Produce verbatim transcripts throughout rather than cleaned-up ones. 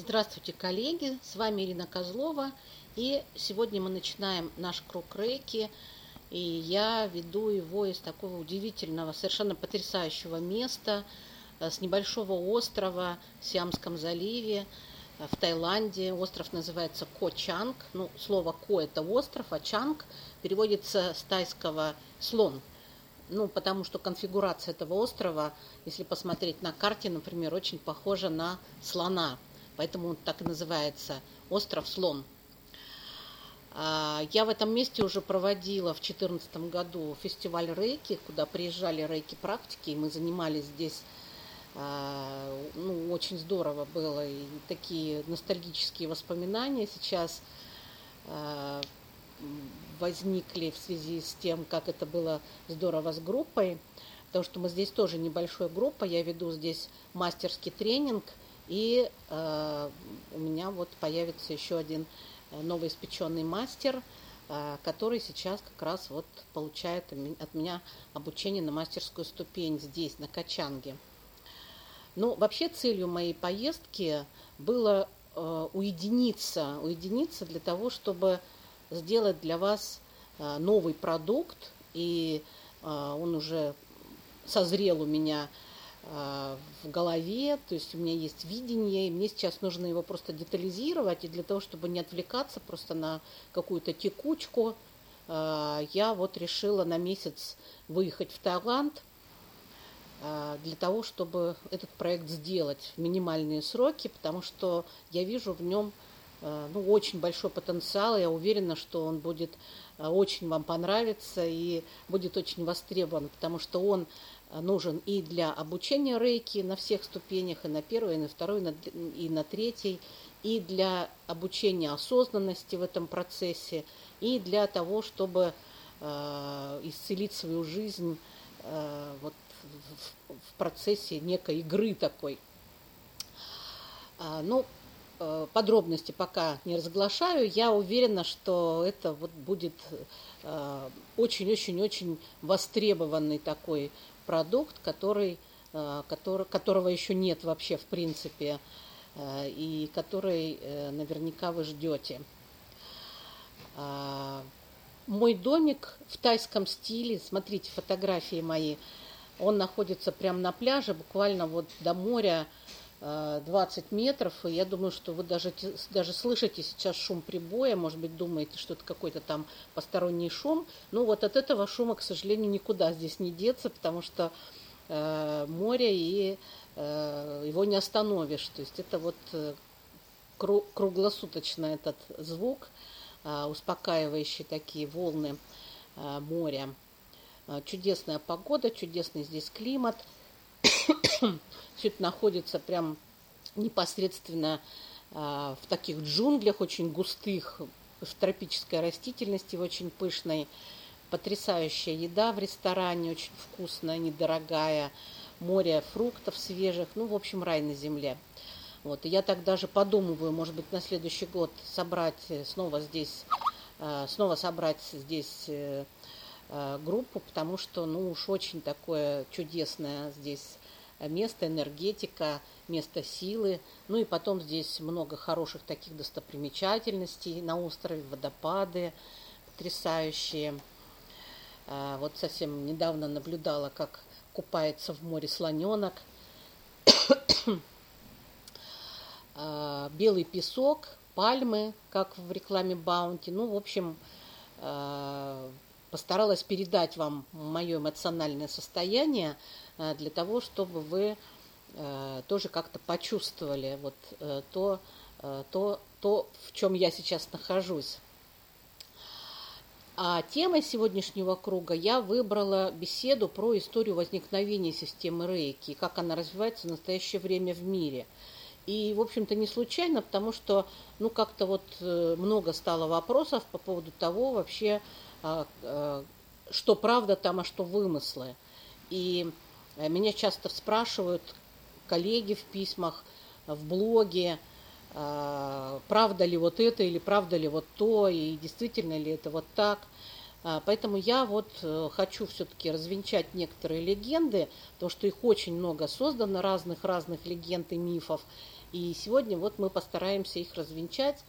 Здравствуйте, коллеги! С вами Ирина Козлова, и сегодня мы начинаем наш круг рэйки, и я веду его из такого удивительного, совершенно потрясающего места, с небольшого острова в Сиамском заливе в Таиланде. Остров называется Ко Чанг. Ну, слово Ко — это остров, а Чанг переводится с тайского слон. Ну, потому что конфигурация этого острова, если посмотреть на карте, например, очень похожа на слона. Поэтому он так и называется — остров Слон. Я в этом месте уже проводила в две тысячи четырнадцатом году фестиваль рэйки, куда приезжали рэйки-практики, и мы занимались здесь. Ну, очень здорово было, и такие ностальгические воспоминания сейчас возникли в связи с тем, как это было здорово с группой, потому что мы здесь тоже небольшая группа, я веду здесь мастерский тренинг, и э, у меня вот появится еще один новоиспеченный мастер, э, который сейчас как раз вот получает от меня обучение на мастерскую ступень здесь, на Ко Чанге. Ну, вообще целью моей поездки было э, уединиться, уединиться для того, чтобы сделать для вас э, новый продукт, и э, он уже созрел у меня в голове, то есть у меня есть видение, и мне сейчас нужно его просто детализировать, и для того, чтобы не отвлекаться просто на какую-то текучку, я вот решила на месяц выехать в Таиланд для того, чтобы этот проект сделать в минимальные сроки, потому что я вижу в нем ну, очень большой потенциал, я уверена, что он будет очень вам понравиться и будет очень востребован, потому что он нужен и для обучения рэйки на всех ступенях, и на первой, и на второй, и на третьей, и для обучения осознанности в этом процессе, и для того, чтобы э, исцелить свою жизнь э, вот, в, в процессе некой игры такой. А, ну, э, подробности пока не разглашаю. Я уверена, что это вот будет очень-очень-очень э, востребованный такой продукт, который, который, которого еще нет вообще в принципе, и который наверняка вы ждете. Мой домик в тайском стиле, смотрите фотографии мои, он находится прямо на пляже, буквально вот до моря двадцать метров, и я думаю, что вы даже, даже слышите сейчас шум прибоя, может быть, думаете, что это какой-то там посторонний шум, но вот от этого шума, к сожалению, никуда здесь не деться, потому что э, море, и э, его не остановишь, то есть это вот круглосуточно этот звук, э, успокаивающий такие волны э, моря. Чудесная погода, чудесный здесь климат. Все это находится прям непосредственно э, в таких джунглях, очень густых, в тропической растительности, в очень пышной. Потрясающая еда в ресторане, очень вкусная, недорогая, море фруктов свежих, ну, в общем, рай на земле. Вот. И я так даже подумываю, может быть, на следующий год собрать снова здесь, э, снова собрать здесь э, э, группу, потому что, ну, уж очень такое чудесное здесь место, энергетика, место силы. Ну и потом здесь много хороших таких достопримечательностей на острове, водопады потрясающие. Вот совсем недавно наблюдала, как купается в море слоненок. Белый песок, пальмы, как в рекламе Баунти. Ну, в общем, постаралась передать вам мое эмоциональное состояние, для того, чтобы вы э, тоже как-то почувствовали вот, э, то, э, то, то, в чем я сейчас нахожусь. А темой сегодняшнего круга я выбрала беседу про историю возникновения системы рэйки, как она развивается в настоящее время в мире. И, в общем-то, не случайно, потому что ну, как-то вот много стало вопросов по поводу того вообще, э, э, что правда там, а что вымыслы. И меня часто спрашивают коллеги в письмах, в блоге, правда ли вот это или правда ли вот то, и действительно ли это вот так. Поэтому я вот хочу все-таки развенчать некоторые легенды, потому что их очень много создано, разных-разных легенд и мифов. И сегодня вот мы постараемся их развенчать,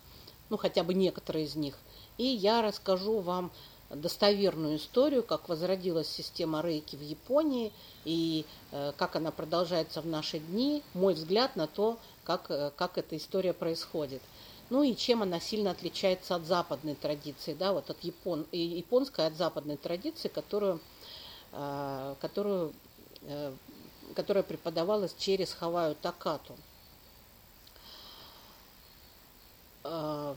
ну хотя бы некоторые из них. И я расскажу вам достоверную историю, как возродилась система рейки в Японии и э, как она продолжается в наши дни, мой взгляд на то, как, э, как эта история происходит. Ну и чем она сильно отличается от западной традиции, да, вот от япон, японской, от западной традиции, которую, э, которую, э, которая преподавалась через Хавайо Такату. Э,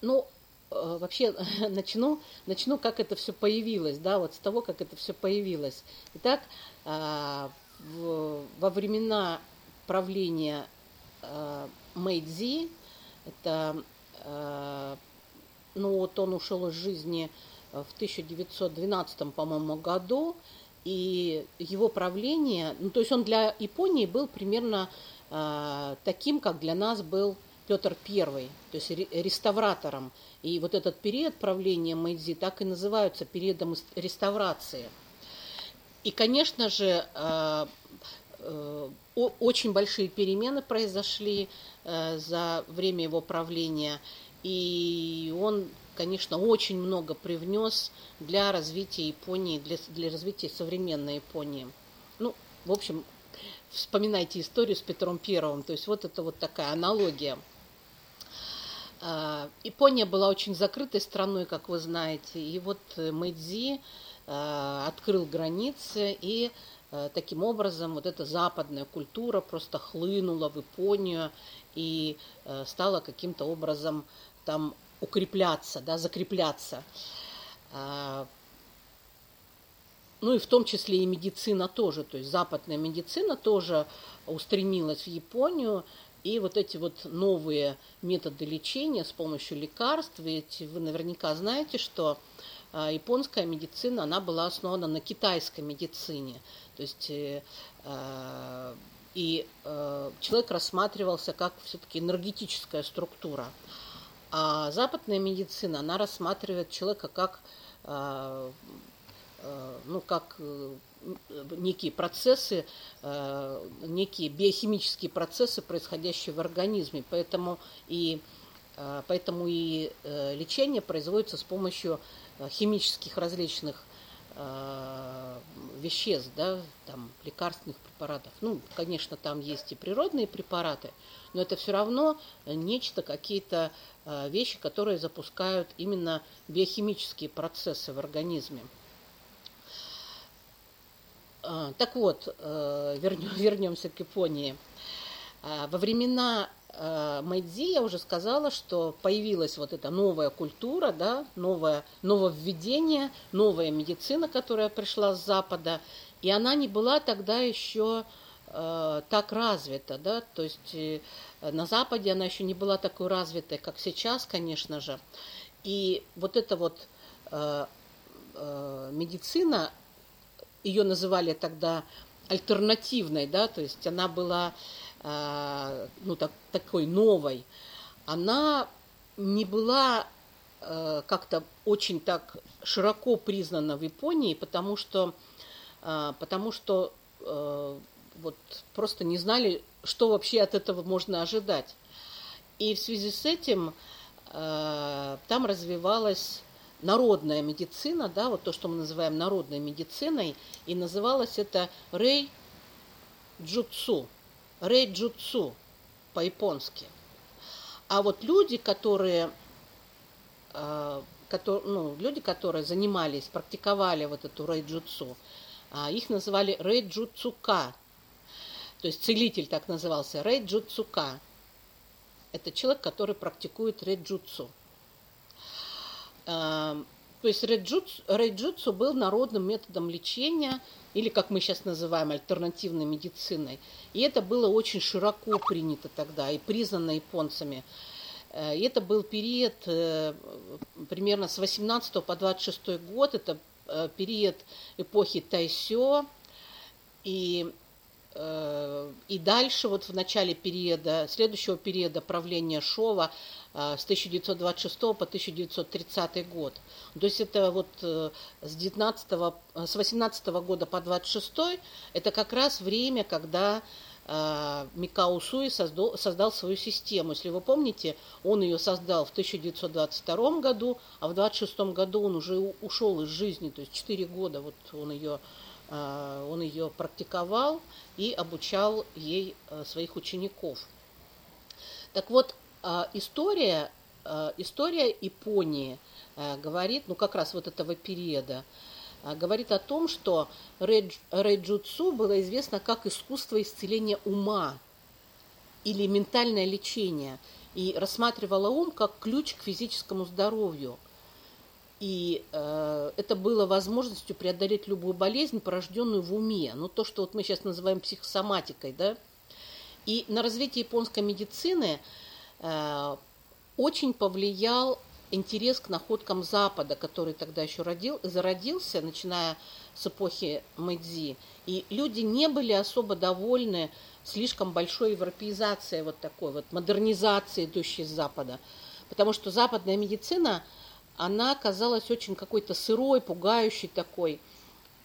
ну, Вообще начну, начну, как это все появилось, да, вот с того, как это все появилось. Итак, во времена правления Мэйдзи, это, ну, вот он ушел из жизни в тысяча девятьсот двенадцатом, по-моему, году, и его правление, ну, то есть он для Японии был примерно таким, как для нас был Петр Первый, то есть реставратором. И вот этот период правления Мэйдзи так и называется периодом реставрации. И, конечно же, очень большие перемены произошли за время его правления. И он, конечно, очень много привнес для развития Японии, для, для развития современной Японии. Ну, в общем, вспоминайте историю с Петром Первым. То есть вот это вот такая аналогия. Япония была очень закрытой страной, как вы знаете, и вот Мэйдзи открыл границы, и таким образом вот эта западная культура просто хлынула в Японию и стала каким-то образом там укрепляться, да, закрепляться. Ну и в том числе и медицина тоже, то есть западная медицина тоже устремилась в Японию, и вот эти вот новые методы лечения с помощью лекарств, ведь вы наверняка знаете, что японская медицина, она была основана на китайской медицине, то есть э, э, и э, человек рассматривался как все-таки энергетическая структура, а западная медицина, она рассматривает человека как, э, э, ну, как некие процессы, некие биохимические процессы, происходящие в организме. Поэтому и, поэтому и лечение производится с помощью химических различных веществ, да, там, лекарственных препаратов. Ну, конечно, там есть и природные препараты, но это все равно нечто, какие-то вещи, которые запускают именно биохимические процессы в организме. Так вот, вернемся к Японии. Во времена Мэйдзи я уже сказала, что появилась вот эта новая культура, да, новое, нововведение, новая медицина, которая пришла с Запада, и она не была тогда еще так развита, да, то есть на Западе она еще не была такой развитой, как сейчас, конечно же. И вот эта вот медицина, ее называли тогда альтернативной, да, то есть она была э, ну, так, такой новой. Она не была э, как-то очень так широко признана в Японии, потому что, э, потому что э, вот просто не знали, что вообще от этого можно ожидать. И в связи с этим э, там развивалась народная медицина, да, вот то, что мы называем народной медициной, и называлось это рэйджуцу, рэйджуцу по-японски. А вот люди, которые, э, которые, ну, люди, которые занимались, практиковали вот эту рэйджуцу, э, их называли рэйджуцука, то есть целитель так назывался, рэйджуцука. Это человек, который практикует рэйджуцу. То есть рэйджуцу, рэйджуцу был народным методом лечения, или, как мы сейчас называем, альтернативной медициной. И это было очень широко принято тогда и признано японцами. И это был период примерно с восемнадцатого по двадцать шестой год. Это период эпохи Тайсё. И, и дальше, вот в начале периода, следующего периода правления Шова, с тысяча девятьсот двадцать шестого по тысяча девятьсот тридцатый год. То есть это вот с, девятнадцатого, с восемнадцатого года по двадцать шестой это как раз время, когда Микао Усуи создал, создал свою систему. Если вы помните, он ее создал в тысяча девятьсот двадцать втором году, а в тысяча девятьсот двадцать шестом году он уже ушел из жизни, то есть четыре года вот он ее, он ее практиковал и обучал ей своих учеников. Так вот, история, история Японии говорит, ну как раз вот этого периода, говорит о том, что рэйджуцу было известно как искусство исцеления ума или ментальное лечение, и рассматривало ум как ключ к физическому здоровью. И э, это было возможностью преодолеть любую болезнь, порожденную в уме, ну то, что вот мы сейчас называем психосоматикой, да. И на развитие японской медицины э, очень повлиял интерес к находкам Запада, который тогда еще родил, зародился, начиная с эпохи Мэйдзи. И люди не были особо довольны слишком большой европеизацией, вот такой вот модернизацией, идущей с Запада. Потому что западная медицина, она казалась очень какой-то сырой, пугающей такой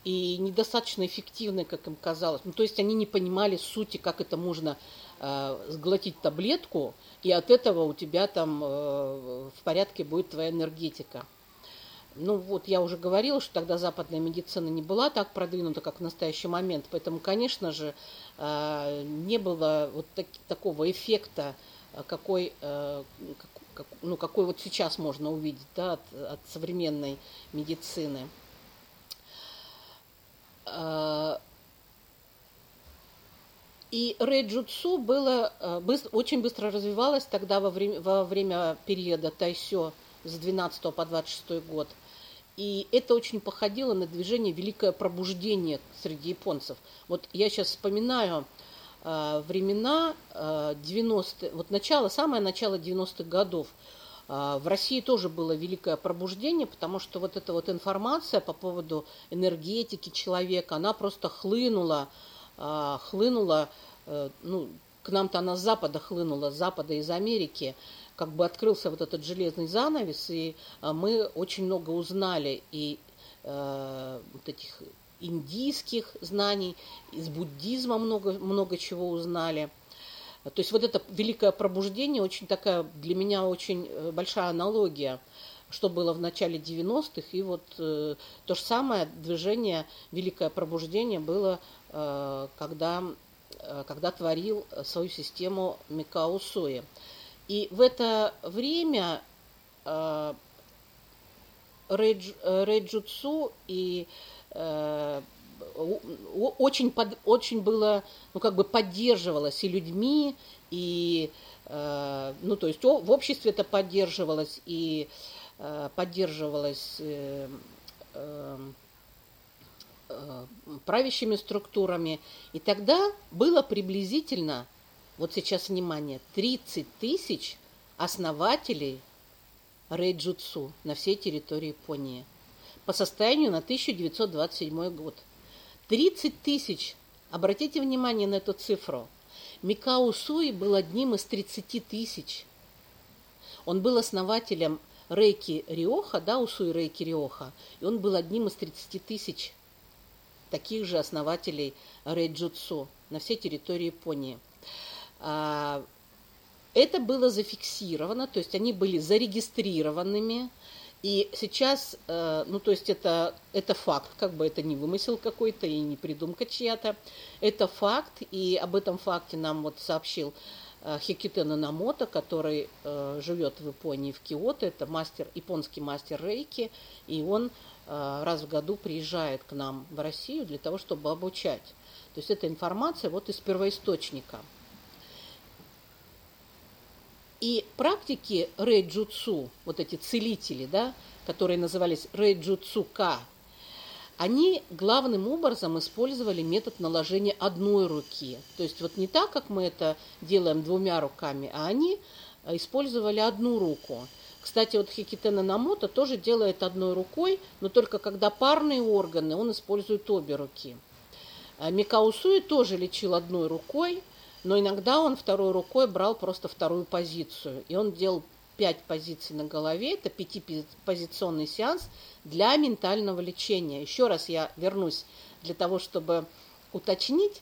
и недостаточно эффективной, как им казалось. Ну, то есть они не понимали сути, как это можно э, сглотить таблетку, и от этого у тебя там э, в порядке будет твоя энергетика. Ну вот я уже говорила, что тогда западная медицина не была так продвинута, как в настоящий момент, поэтому, конечно же, э, не было вот так, такого эффекта, какой, э, как, ну, какой вот сейчас можно увидеть, да, от, от современной медицины. И рэйджуцу было, быстро, очень быстро развивалось тогда во время, во время периода Тайсё с двенадцатого по двадцать шестой год. И это очень походило на движение «Великое пробуждение» среди японцев. Вот я сейчас вспоминаю времена девяностых, вот начало, самое начало девяностых годов. В России тоже было великое пробуждение, потому что вот эта вот информация по поводу энергетики человека, она просто хлынула, хлынула, ну, к нам-то она с Запада хлынула, с Запада из Америки, как бы открылся вот этот железный занавес, и мы очень много узнали и э, вот этих индийских знаний, из буддизма много, много чего узнали. То есть вот это великое пробуждение, очень такая для меня очень большая аналогия, что было в начале девяностых, и вот э, то же самое движение «Великое пробуждение» было, э, когда, э, когда творил свою систему Микао Усуи. И в это время э, рэйдж, рэйджуцу и э, Очень, под, очень было, ну, как бы поддерживалось и людьми, и, э, ну, то есть в обществе это поддерживалось, и э, поддерживалось э, э, э, правящими структурами. И тогда было приблизительно, вот сейчас, внимание, тридцать тысяч основателей рэйджуцу на всей территории Японии по состоянию на тысяча девятьсот двадцать седьмой год. тридцать тысяч, обратите внимание на эту цифру, Микао Усуи был одним из тридцати тысяч. Он был основателем Рэйки Рёхо, да, Усуи Рэйки Рёхо, и он был одним из тридцати тысяч таких же основателей рэйджуцу на всей территории Японии. Это было зафиксировано, то есть они были зарегистрированными. И сейчас, ну то есть это, это факт, как бы это не вымысел какой-то и не придумка чья-то, это факт, и об этом факте нам вот сообщил Хикита Нанамото, который живет в Японии, в Киото, это мастер, японский мастер рейки, и он раз в году приезжает к нам в Россию для того, чтобы обучать. То есть это информация вот из первоисточника. И практики рэйджуцу, вот эти целители, да, которые назывались рэйджуцука, они главным образом использовали метод наложения одной руки. То есть вот не так, как мы это делаем двумя руками, а они использовали одну руку. Кстати, вот Хикита Нанамото тоже делает одной рукой, но только когда парные органы, он использует обе руки. Микао Усуи тоже лечил одной рукой, но иногда он второй рукой брал просто вторую позицию. И он делал пять позиций на голове. Это пятипозиционный сеанс для ментального лечения. Еще раз я вернусь для того, чтобы уточнить.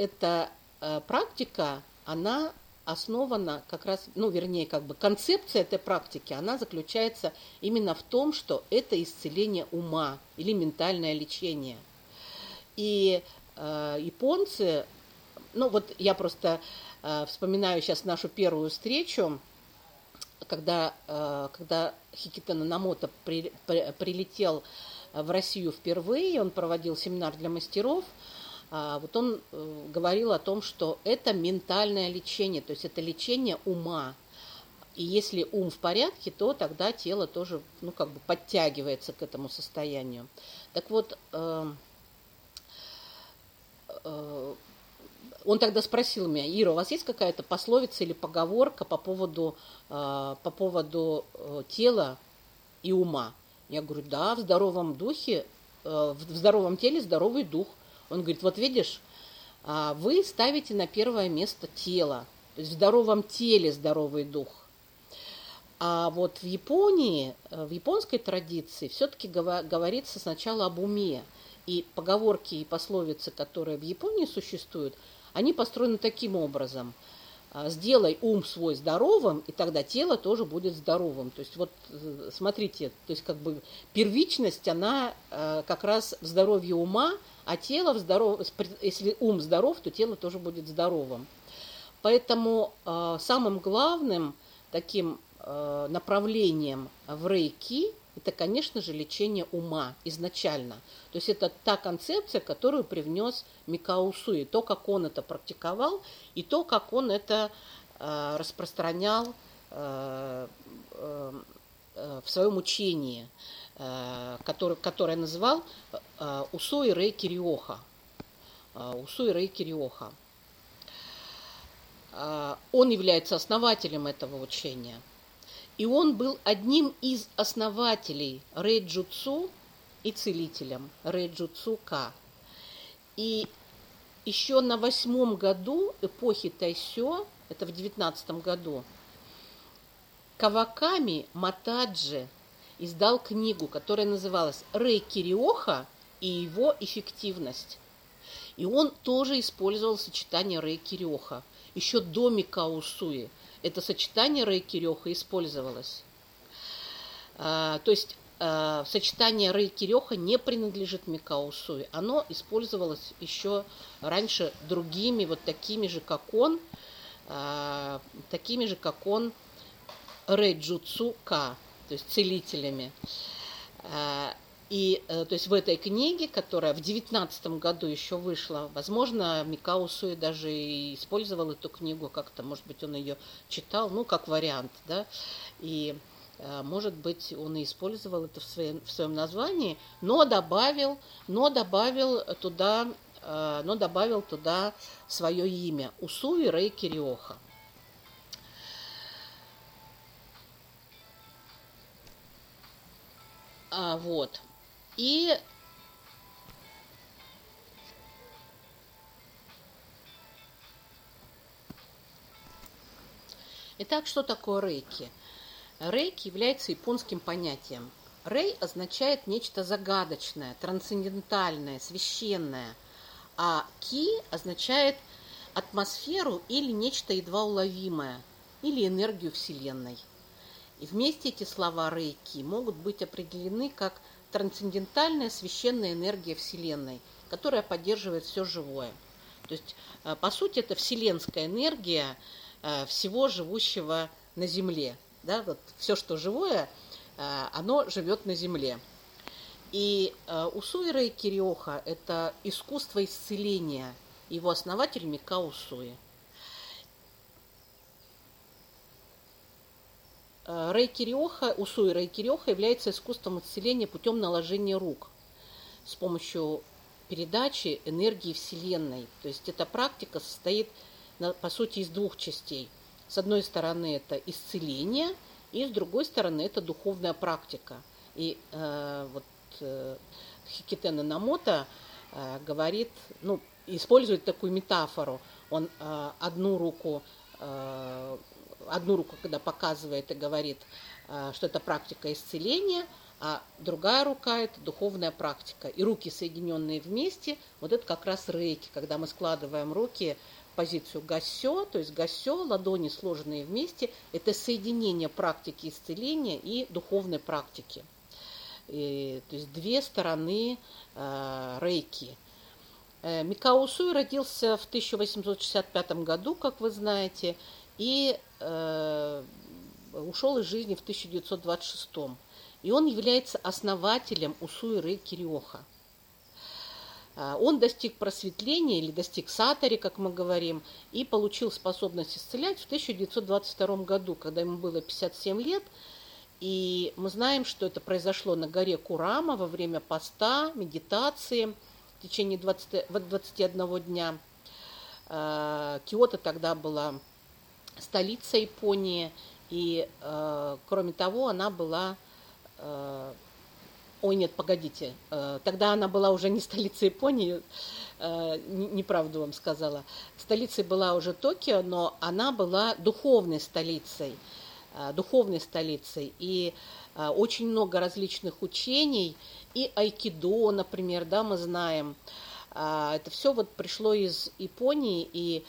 эта э, практика, она основана как раз, ну, вернее, как бы концепция этой практики, она заключается именно в том, что это исцеление ума или ментальное лечение. И э, японцы, ну, вот я просто э, вспоминаю сейчас нашу первую встречу, когда, э, когда Хикита Нанамото при, при, прилетел в Россию впервые, он проводил семинар для мастеров. Вот он говорил о том, что это ментальное лечение, то есть это лечение ума. И если ум в порядке, то тогда тело тоже, ну, как бы подтягивается к этому состоянию. Так вот, э, э, он тогда спросил меня: Ира, у вас есть какая-то пословица или поговорка по поводу, э, по поводу тела и ума? Я говорю: да, в здоровом духе, э, в здоровом теле здоровый дух. Он говорит: вот видишь, вы ставите на первое место тело, то есть в здоровом теле здоровый дух. А вот в Японии, в японской традиции все-таки говорится сначала об уме. И поговорки и пословицы, которые в Японии существуют, они построены таким образом: сделай ум свой здоровым, и тогда тело тоже будет здоровым. То есть вот смотрите, то есть как бы первичность, она как раз в здоровье ума, а тело, в здоров... если ум здоров, то тело тоже будет здоровым. Поэтому самым главным таким направлением в рейки это, конечно же, лечение ума изначально. То есть это та концепция, которую привнес Микао Усуи, то, как он это практиковал, и то, как он это э, распространял э, э, в своем учении, э, который, которое назвал э, Усуи Рэйки Рёхо. Э, Усуи Рэйки Рёхо. Э, он является основателем этого учения. И он был одним из основателей рэйджуцу и целителем рэйджуцука. И еще на восьмом году эпохи Тайсё, это в девятнадцатом году, Каваками Матаджи издал книгу, которая называлась «Рэйки Рёхо и его эффективность». И он тоже использовал сочетание Рэйки Рёхо еще до Микао Усуи. Это сочетание Рэйки Рёхо использовалось. А, то есть а, сочетание Рэйки Рёхо не принадлежит Микао Усуи. Оно использовалось еще раньше другими, вот такими же, как он, а, такими же, как он, рэйджуцука, то есть целителями. А, и а, то есть в этой книге, которая в девятнадцатом году еще вышла, возможно, Микао Усуи даже и использовал эту книгу как-то, может быть, он ее читал, ну, как вариант, да, и, а, может быть, он и использовал это в своем, в своем названии, но добавил, но добавил туда, а, но добавил туда свое имя Усуи Рэйки Рёхо. А, вот. И итак, что такое рейки? Рейки является японским понятием. Рей означает нечто загадочное, трансцендентальное, священное, а ки означает атмосферу или нечто едва уловимое, или энергию Вселенной. И вместе эти слова рейки могут быть определены как трансцендентальная священная энергия Вселенной, которая поддерживает все живое. То есть, по сути, это вселенская энергия всего живущего на Земле. Да? Вот все, что живое, оно живет на Земле. И Усуи Рэйки Рёхо – это искусство исцеления, его основатель Микао Усуи. Рэйки Рёхо, Усуи Рэйки Рёхо является искусством исцеления путем наложения рук с помощью передачи энергии Вселенной. То есть эта практика состоит, по сути, из двух частей. С одной стороны, это исцеление, и с другой стороны, это духовная практика. И э, вот э, Хикита Нанамото э, говорит, ну, использует такую метафору. Он э, одну руку... Э, Одну руку, когда показывает и говорит, что это практика исцеления, а другая рука – это духовная практика. И руки, соединенные вместе, вот это как раз рейки, когда мы складываем руки в позицию гасё, то есть гасё, ладони, сложенные вместе, это соединение практики исцеления и духовной практики. И, то есть две стороны э, рейки. Э, Микао Усуи родился в тысяча восемьсот шестьдесят пятом году, как вы знаете, и э, ушел из жизни в тысяча девятьсот двадцать шестом году. И он является основателем Усуи Рэйки Рёхо. Он достиг просветления, или достиг сатори, как мы говорим, и получил способность исцелять в тысяча девятьсот двадцать втором году, когда ему было пятьдесят семь лет. И мы знаем, что это произошло на горе Курама во время поста, медитации в течение двадцати, двадцати одного дня. Киото тогда была столицей Японии, и, кроме того, она была... Ой, нет, погодите, тогда она была уже не столицей Японии, неправду вам сказала. Столицей была уже Токио, но она была духовной столицей, духовной столицей. И очень много различных учений, и айкидо, например, да, мы знаем. Это все вот пришло из Японии, и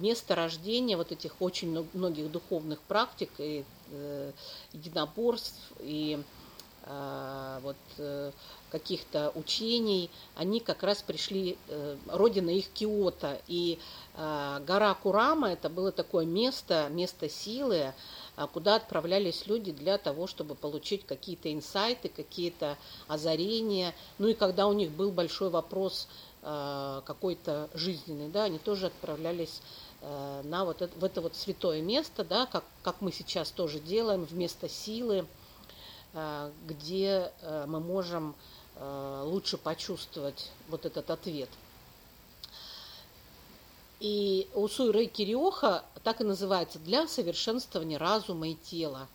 место рождения вот этих очень многих духовных практик и единоборств, и вот каких-то учений, они как раз пришли, родина их Киото. И гора Курама – это было такое место, место силы, куда отправлялись люди для того, чтобы получить какие-то инсайты, какие-то озарения. Ну и когда у них был большой вопрос какой-то жизненный, да, они тоже отправлялись на вот это, в это вот святое место, да, как, как мы сейчас тоже делаем, вместо силы, где мы можем лучше почувствовать вот этот ответ. И Усуи Рэйки Рёхо так и называется — для совершенствования разума и тела.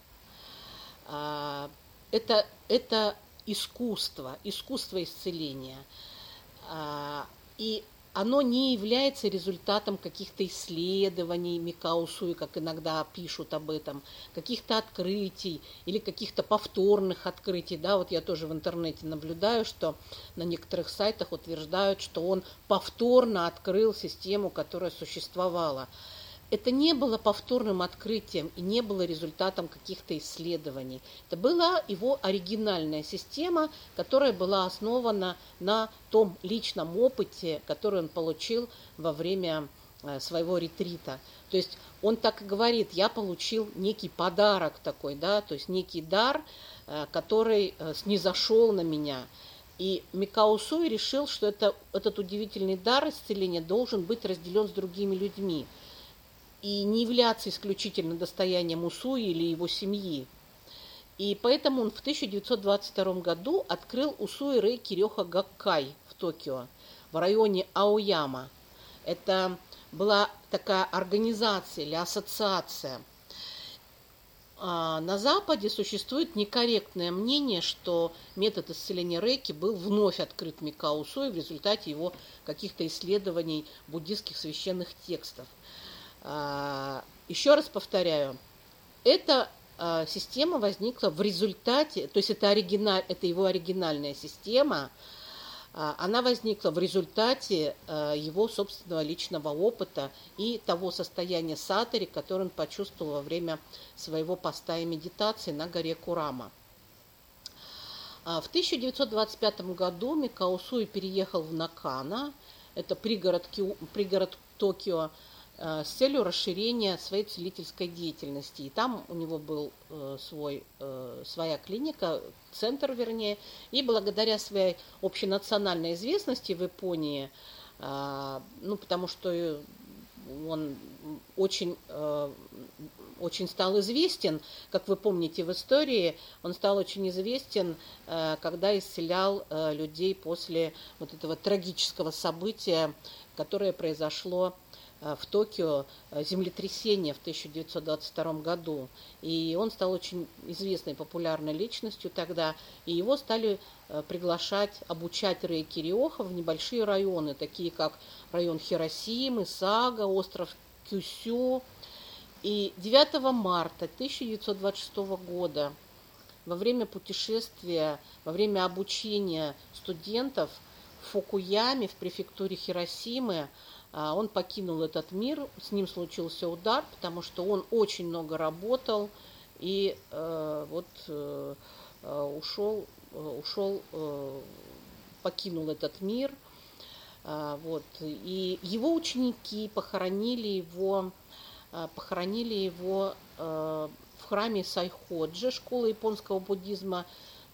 Это, это искусство, искусство исцеления. И оно не является результатом каких-то исследований Микао Усуи, как иногда пишут об этом, каких-то открытий или каких-то повторных открытий. Да, вот я тоже в интернете наблюдаю, что на некоторых сайтах утверждают, что он повторно открыл систему, которая существовала. Это не было повторным открытием и не было результатом каких-то исследований. Это была его оригинальная система, которая была основана на том личном опыте, который он получил во время своего ретрита. То есть он так и говорит: я получил некий подарок такой, да, то есть некий дар, который снизошел на меня. И Микао Усуи решил, что это, этот удивительный дар исцеления должен быть разделен с другими людьми и не являться исключительно достоянием Усуи или его семьи. И поэтому он в тысяча девятьсот двадцать втором году открыл Усуи Рэйки Рёхо Гаккай в Токио, в районе Аояма. Это была такая организация или ассоциация. На Западе существует некорректное мнение, что метод исцеления рейки был вновь открыт Микао Усуи в результате его каких-то исследований буддийских священных текстов. Еще раз повторяю, эта система возникла в результате, то есть это, оригиналь, это его оригинальная система, она возникла в результате его собственного личного опыта и того состояния сатори, которое он почувствовал во время своего поста и медитации на горе Курама. В тысяча девятьсот двадцать пятом году Микао Усуи переехал в Накана, это пригород, пригород Токио, с целью расширения своей целительской деятельности. И там у него был свой, своя клиника, центр вернее, и благодаря своей общенациональной известности в Японии, ну, потому что он очень, очень стал известен, как вы помните в истории, он стал очень известен, когда исцелял людей после вот этого трагического события, которое произошло в Токио, землетрясение в тысяча девятьсот двадцать втором году. И он стал очень известной, популярной личностью тогда. И его стали приглашать, обучать Рэйки Рёхо в небольшие районы, такие как район Хиросимы, Сага, остров Кюсю. И девятого марта тысяча девятьсот двадцать шестого года Во время путешествия, во время обучения студентов в Фукуяме, в префектуре Хиросимы, он покинул этот мир, с ним случился удар, потому что он очень много работал и э, вот э, ушел, ушел э, покинул этот мир. Э, вот. И его ученики похоронили его, э, похоронили его э, в храме Сайходжи, школы японского буддизма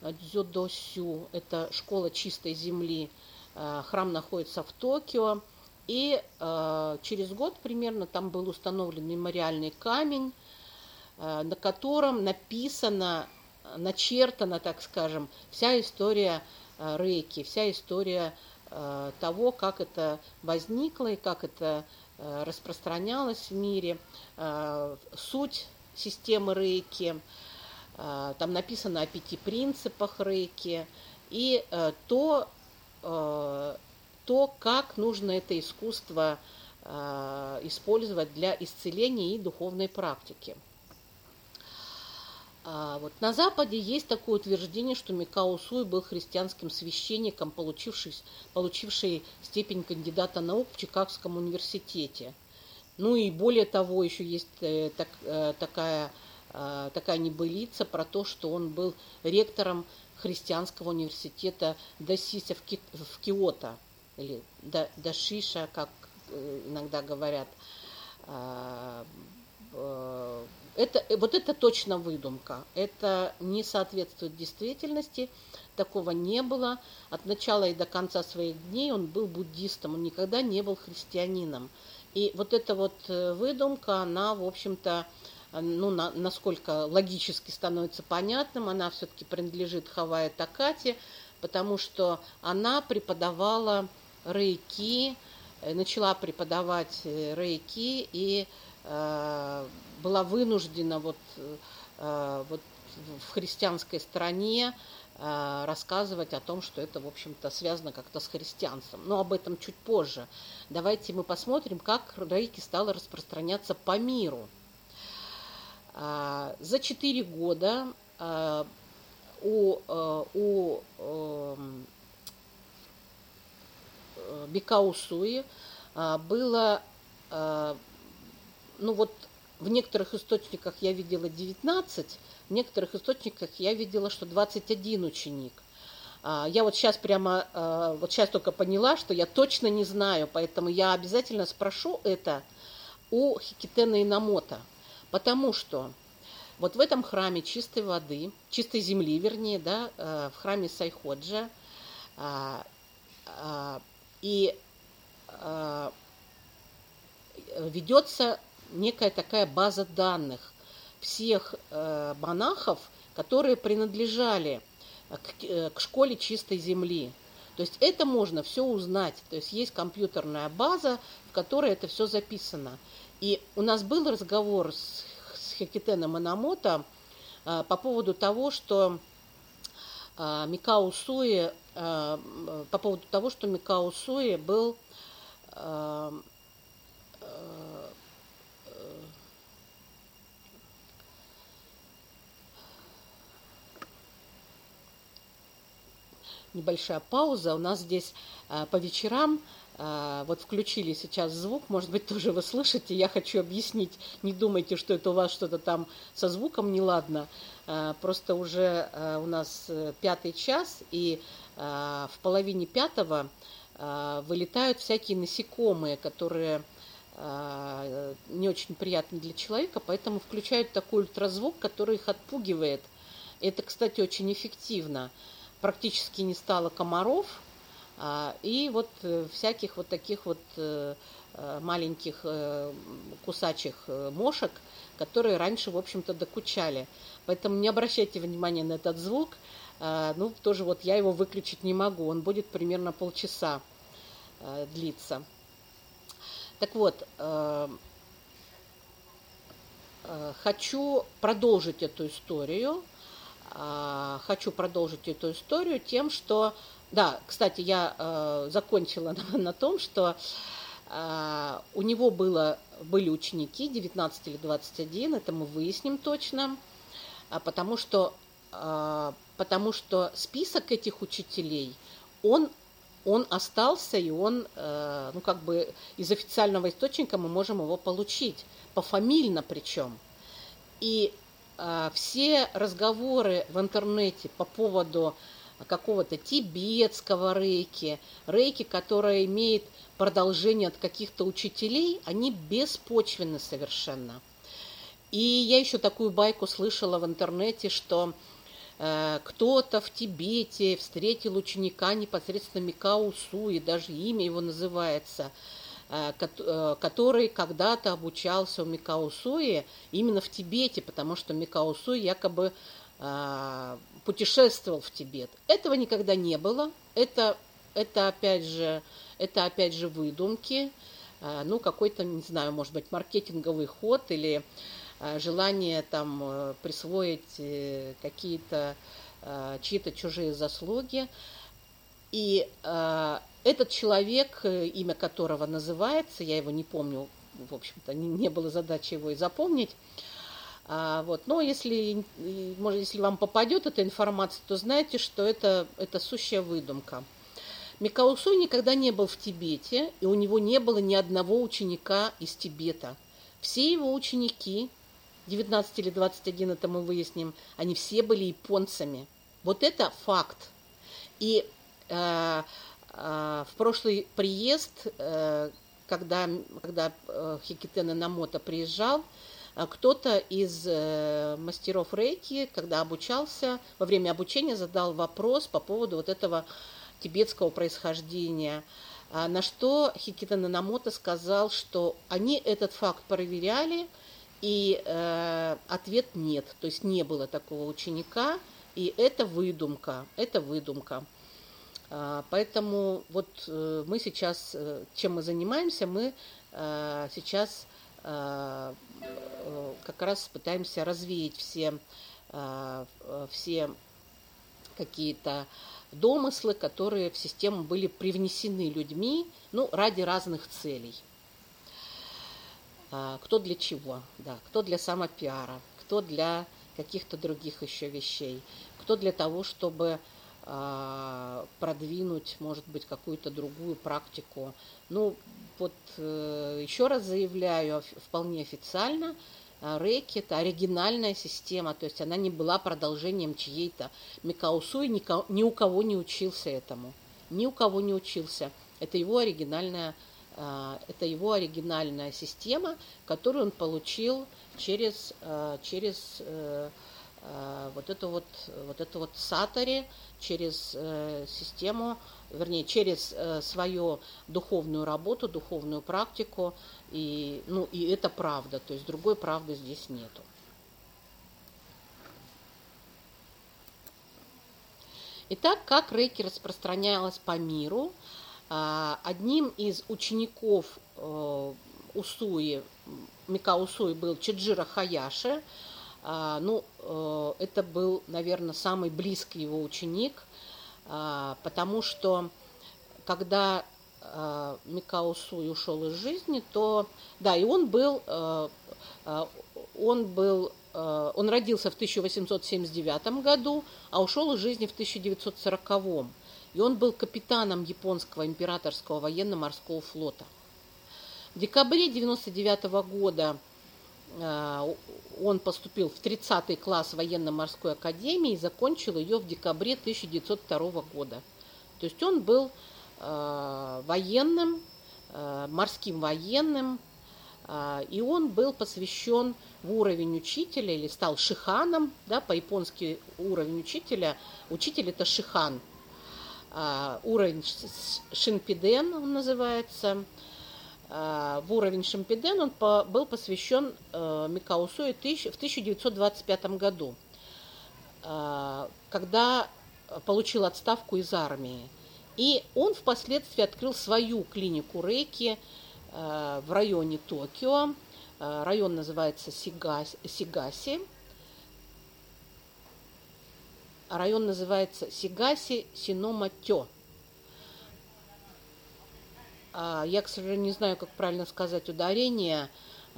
Дзёдосю, это школа чистой земли. Э, храм находится в Токио. И э, через год примерно там был установлен мемориальный камень, э, на котором написана, начертана, так скажем, вся история э, Рэйки, вся история э, того, как это возникло и как это э, распространялось в мире, э, суть системы Рэйки, э, там написано о пяти принципах Рэйки и э, то... Э, то, как нужно это искусство э, использовать для исцеления и духовной практики. А, вот. На Западе есть такое утверждение, что Микао Усуи был христианским священником, получивший степень кандидата наук в Чикагском университете. Ну и более того, еще есть э, так, э, такая, э, такая небылица про то, что он был ректором христианского университета Досися в, Ки- в Киото. Или дашиша, как иногда говорят. Это, вот это точно выдумка. Это не соответствует действительности. Такого не было. От начала и до конца своих дней он был буддистом. Он никогда не был христианином. И вот эта вот выдумка, она, в общем-то, ну, на, насколько логически становится понятным, она все-таки принадлежит Хавайо Такате, потому что она преподавала рейки, начала преподавать рейки и э, была вынуждена вот, э, вот в христианской стране э, рассказывать о том, что это, в общем-то, связано как-то с христианством. Но об этом чуть позже. Давайте мы посмотрим, как рейки стала распространяться по миру. Э, за четыре года э, у, у, у Микао Усуи было, ну вот в некоторых источниках я видела девятнадцать, в некоторых источниках я видела, что двадцать один ученик. Я вот сейчас прямо, вот сейчас только поняла, что я точно не знаю, поэтому я обязательно спрошу это у Хикиты Нанамото, потому что вот в этом храме чистой воды, чистой земли, вернее, да, в храме Сайходжи, и ведется некая такая база данных всех монахов, которые принадлежали к школе чистой земли. То есть это можно все узнать. То есть есть компьютерная база, в которой это все записано. И у нас был разговор с Хикитена Нанамото по поводу того, что Микао Усуи, по поводу того, что Микао Усуи был, небольшая пауза, у нас здесь по вечерам. Вот включили сейчас звук, может быть, тоже вы слышите. Я хочу объяснить, не думайте, что это у вас что-то там со звуком неладно. Просто уже у нас пятый час, и в половине пятого вылетают всякие насекомые, которые не очень приятны для человека, поэтому включают такой ультразвук, который их отпугивает. Это, кстати, очень эффективно. Практически не стало комаров, и вот всяких вот таких вот маленьких кусачих мошек, которые раньше, в общем-то, докучали. Поэтому не обращайте внимания на этот звук. Ну, тоже вот я его выключить не могу. Он будет примерно полчаса длиться. Так вот, хочу продолжить эту историю. Хочу продолжить эту историю тем, что... Да, кстати, я э, закончила на, на том, что э, у него было, были ученики девятнадцать или двадцать один, это мы выясним точно, потому что потому что список этих учителей, он, он остался, и он, ну, как бы из официального источника мы можем его получить, пофамильно причем. И все разговоры в интернете по поводу какого-то тибетского рейки, рейки, которая имеет продолжение от каких-то учителей, они беспочвенны совершенно. И я еще такую байку слышала в интернете, что э, кто-то в Тибете встретил ученика непосредственно Микао Усуи, даже имя его называется, э, который когда-то обучался у Микао Усуи именно в Тибете, потому что Микао Усуи якобы э, путешествовал в Тибет. Этого никогда не было. Это, это, опять, же, это опять же выдумки, э, ну какой-то, не знаю, может быть, маркетинговый ход или желание там присвоить какие-то чьи-то чужие заслуги. И э, этот человек, имя которого называется, я его не помню, в общем-то, не, не было задачи его и запомнить. А, вот. Но если, может, если вам попадет эта информация, то знаете, что это, это сущая выдумка. Микао Усуи никогда не был в Тибете, и у него не было ни одного ученика из Тибета. Все его ученики, девятнадцать или двадцать один, это мы выясним, они все были японцами. Вот это факт. И э, э, в прошлый приезд, э, когда, когда э, Хикита Нанамото приезжал, кто-то из э, мастеров рейки, когда обучался, во время обучения задал вопрос по поводу вот этого тибетского происхождения. На что Хикита Нанамото сказал, что они этот факт проверяли, и э, ответ нет. То есть не было такого ученика, и это выдумка. Это выдумка. Э, поэтому вот э, мы сейчас, э, чем мы занимаемся, мы э, сейчас э, э, как раз пытаемся развеять все, э, все какие-то домыслы, которые в систему были привнесены людьми, ну, ради разных целей. Кто для чего, да, кто для самопиара, кто для каких-то других еще вещей, кто для того, чтобы продвинуть, может быть, какую-то другую практику. Ну, вот еще раз заявляю, вполне официально, рейки – это оригинальная система, то есть она не была продолжением чьей-то. Микао Усуи ни у кого не учился этому, ни у кого не учился. Это его оригинальная, это его оригинальная система, которую он получил через, через вот эту вот, вот эту вот сатори, через систему, вернее, через свою духовную работу, духовную практику. И, ну, и это правда, то есть другой правды здесь нету. Итак, как рейки распространялась по миру? Одним из учеников Усуи, Микао Усуи, был Чудзиро Хаяси. Ну, это был, наверное, самый близкий его ученик, потому что когда Микао Усуи ушел из жизни, то, да, и он был, он был, он родился в тысяча восемьсот семьдесят девятом году, а ушел из жизни в тысяча девятьсот сороковом, и он был капитаном японского императорского военно-морского флота. В декабре тысяча девятьсот девяносто девятого года он поступил в тридцатый класс военно-морской академии и закончил ее в декабре тысяча девятьсот второго года. То есть он был военным, морским военным, и он был посвящен в уровень учителя, или стал шиханом, да, по-японски уровень учителя, учитель это шихан, уровень Шинпиден он называется. В уровень Шинпиден он был посвящен Микао Усуи в тысяча девятьсот двадцать пятом году, когда получил отставку из армии. И он впоследствии открыл свою клинику рейки в районе Токио. Район называется Сигаси. Район называется Сигаси Синоматё. Я, к сожалению, не знаю, как правильно сказать ударение.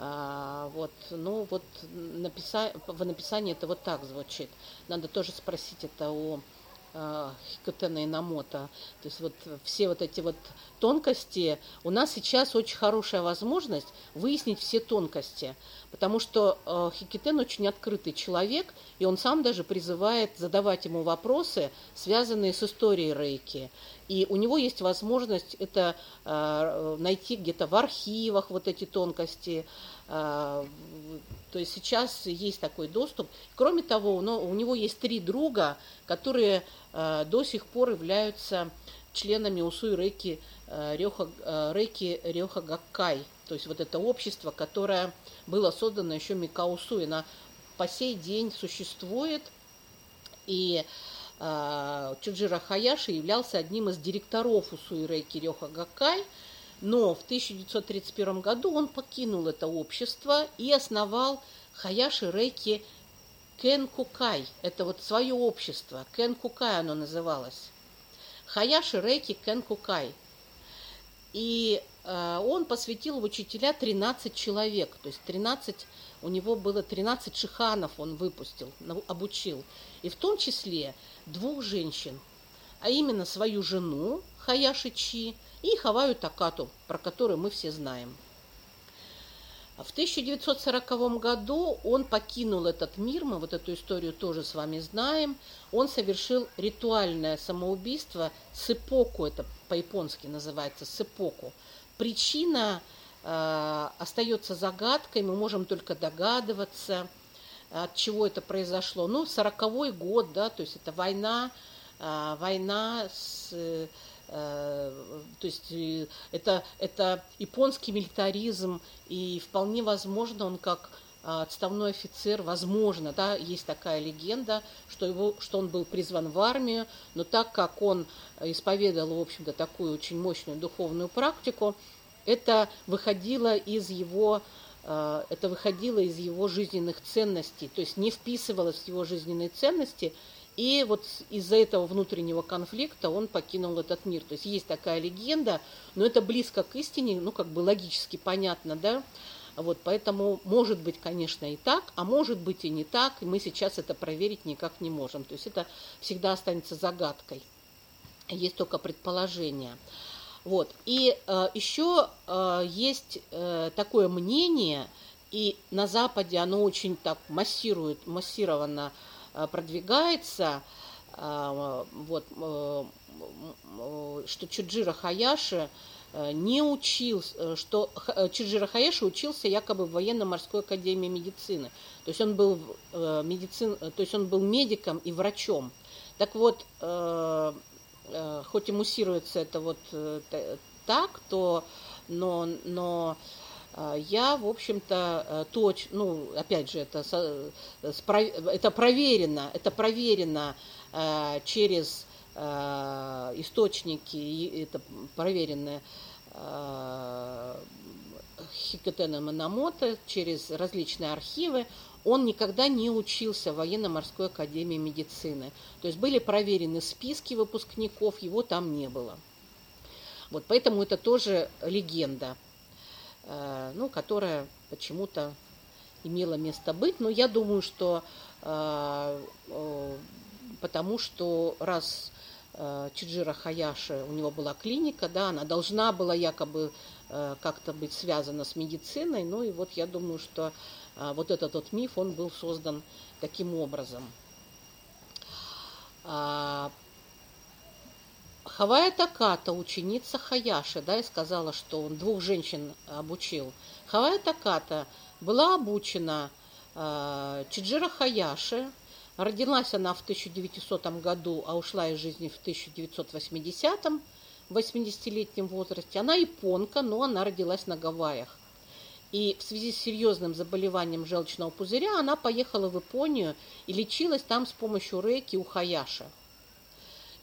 А, вот, ну вот написа... в написании это вот так звучит. Надо тоже спросить это у а, Хикита Нанамото. То есть вот все вот эти вот тонкости. У нас сейчас очень хорошая возможность выяснить все тонкости, потому что а, Хикитен очень открытый человек, и он сам даже призывает задавать ему вопросы, связанные с историей Рейки. И у него есть возможность это э, найти где-то в архивах, вот эти тонкости. Э, то есть сейчас есть такой доступ. Кроме того, ну, у него есть три друга, которые э, до сих пор являются членами Усуи Рэйки э, Рёхо, э, Рэйки Рёхо Гаккай. То есть вот это общество, которое было создано еще Микао Усуи. Оно по сей день существует. И... Чудзиро Хаяси являлся одним из директоров Усуи Рэйки Рёхо Гаккай, но в тысяча девятьсот тридцать первом году он покинул это общество и основал Хаяси Рэйки Кэнкюкай. Это вот свое общество, Кэнкюкай оно называлось. Хаяси Рэйки Кэнкюкай. И э, он посвятил в учителя тринадцать человек, то есть тринадцать, у него было тринадцать шиханов он выпустил, обучил, и в том числе двух женщин, а именно свою жену Хаяси Чи и Хавайо Такату, про которую мы все знаем. В тысяча девятьсот сороковом году он покинул этот мир, мы вот эту историю тоже с вами знаем. Он совершил ритуальное самоубийство, сэппоку, это по-японски называется, сэппоку. Причина э, остается загадкой, мы можем только догадываться, от чего это произошло. Ну, сороковой год, да, то есть это война, э, война с... Э, то есть это, это японский милитаризм, и вполне возможно, он как отставной офицер, возможно, да, есть такая легенда, что, его, что он был призван в армию, но так как он исповедовал, в общем-то, такую очень мощную духовную практику, это выходило из его, это выходило из его жизненных ценностей, то есть не вписывалось в его жизненные ценности. И вот из-за этого внутреннего конфликта он покинул этот мир. То есть есть такая легенда, но это близко к истине, ну как бы логически понятно, да? Вот, поэтому может быть, конечно, и так, а может быть и не так, и мы сейчас это проверить никак не можем. То есть это всегда останется загадкой, есть только предположение. Вот. И э, еще э, есть э, такое мнение, и на Западе оно очень так массирует, массированно, продвигается, вот, что Чудзиро Хаяси не учился, что Чудзиро Хаяси учился якобы в военно-морской академии медицины, то есть он был медицин, то есть он был медиком и врачом. Так вот, хоть и муссируется это вот так, то, но, но я, в общем-то, точно, ну, опять же, это, это проверено, это проверено э, через э, источники, и это проверено э, Хикитена Нанамото через различные архивы. Он никогда не учился в военно-морской академии медицины. То есть были проверены списки выпускников, его там не было. Вот, поэтому это тоже легенда, ну, которая почему-то имела место быть. Но я думаю, что э, э, потому что раз э, Чудзиро Хаяси, у него была клиника, да, она должна была якобы э, как-то быть связана с медициной. Ну и вот я думаю, что э, вот этот вот миф, он был создан таким образом. А, Хавайо Таката, ученица Хаяси, да, и сказала, что он двух женщин обучил. Хавайо Таката была обучена э, Чудзиро Хаяси, родилась она в тысяча девятисотом году, а ушла из жизни в тысяча девятьсот восьмидесятом, в восьмидесятилетнем возрасте. Она японка, но она родилась на Гавайях. И в связи с серьезным заболеванием желчного пузыря она поехала в Японию и лечилась там с помощью рейки у Хаяси.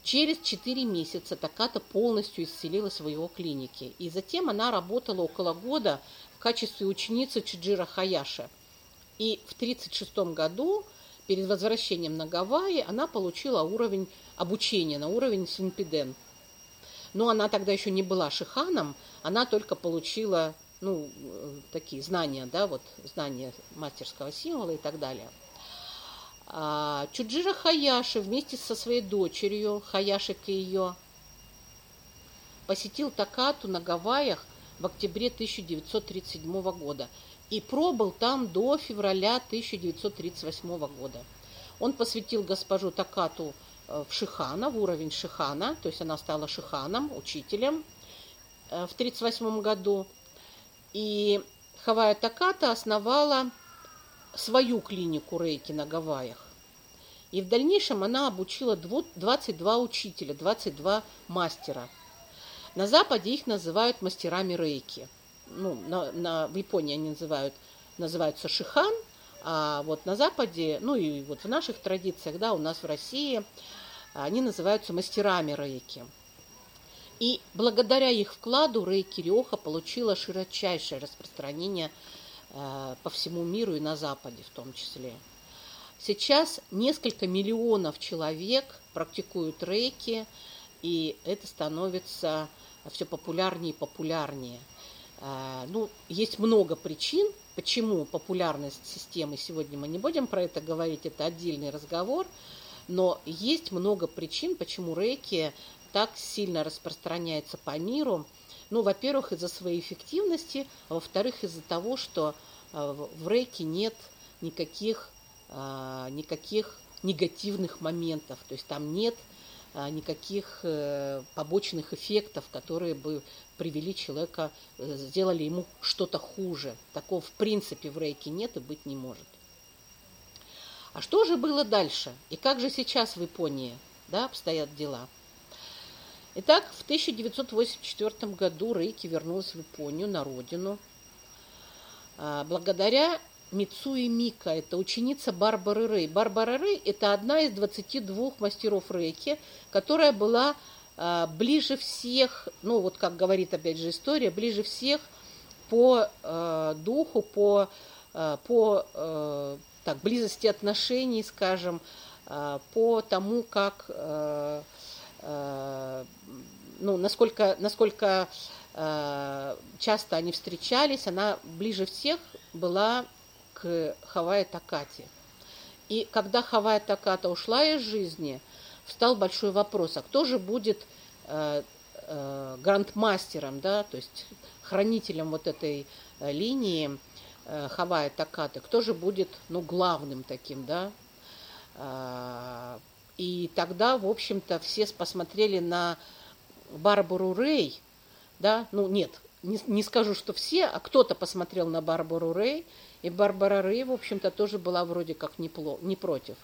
Через четыре месяца Таката полностью исцелилась в его клинике, и затем она работала около года в качестве ученицы Чудзиро Хаяси. И в тысяча девятьсот тридцать шестом году, перед возвращением на Гавайи, она получила уровень обучения, на уровень Шинпиден. Но она тогда еще не была шиханом, она только получила ну, такие знания, да, вот знания мастерского символа и так далее. А Чудзиро Хаяси вместе со своей дочерью Хаяси Кэйё посетил Такату на Гавайях в октябре тысяча девятьсот тридцать седьмого года и пробыл там до февраля тысяча девятьсот тридцать восьмого года. Он посвятил госпожу Такату в шихана, в уровень шихана, то есть она стала шиханом, учителем в тысяча девятьсот тридцать восьмом году. И Хавайо Таката основала свою клинику рейки на Гавайях. И в дальнейшем она обучила двадцать два учителя, двадцать два мастера. На Западе их называют мастерами рейки. Ну, на, на, в Японии они называют, называются шихан, а вот на Западе, ну и вот в наших традициях, да, у нас в России, они называются мастерами рейки. И благодаря их вкладу рейки Рёхо получила широчайшее распространение э, по всему миру и на Западе в том числе. Сейчас несколько миллионов человек практикуют рейки, и это становится все популярнее и популярнее. Э, ну, есть много причин, почему популярность системы, сегодня мы не будем про это говорить, это отдельный разговор, но есть много причин, почему рейки так сильно распространяется по миру. Ну, во-первых, из-за своей эффективности, а во-вторых, из-за того, что в рейке нет никаких, никаких негативных моментов, то есть там нет никаких побочных эффектов, которые бы привели человека, сделали ему что-то хуже. Такого в принципе в рейке нет и быть не может. А что же было дальше? И как же сейчас в Японии, да, обстоят дела? Итак, в тысяча девятьсот восемьдесят четвёртом году рейки вернулась в Японию, на родину. Благодаря Мицуи Мика, это ученица Барбары Рэй. Барбара Рэй – это одна из двадцати двух мастеров рейки, которая была ближе всех, ну вот как говорит опять же история, ближе всех по духу, по, по так, близости отношений, скажем, по тому, как... Ну, насколько, насколько э, часто они встречались, она ближе всех была к Хавайо Такате. И когда Хавайо Таката ушла из жизни, встал большой вопрос, а кто же будет э, э, грандмастером, да, то есть хранителем вот этой линии э, Хавайо Такаты, кто же будет, ну, главным таким, да, э, и тогда, в общем-то, все посмотрели на Барбару Рэй, да, ну нет, не, не скажу, что все, а кто-то посмотрел на Барбару Рэй, и Барбара Рэй, в общем-то, тоже была вроде как не, пло, не против.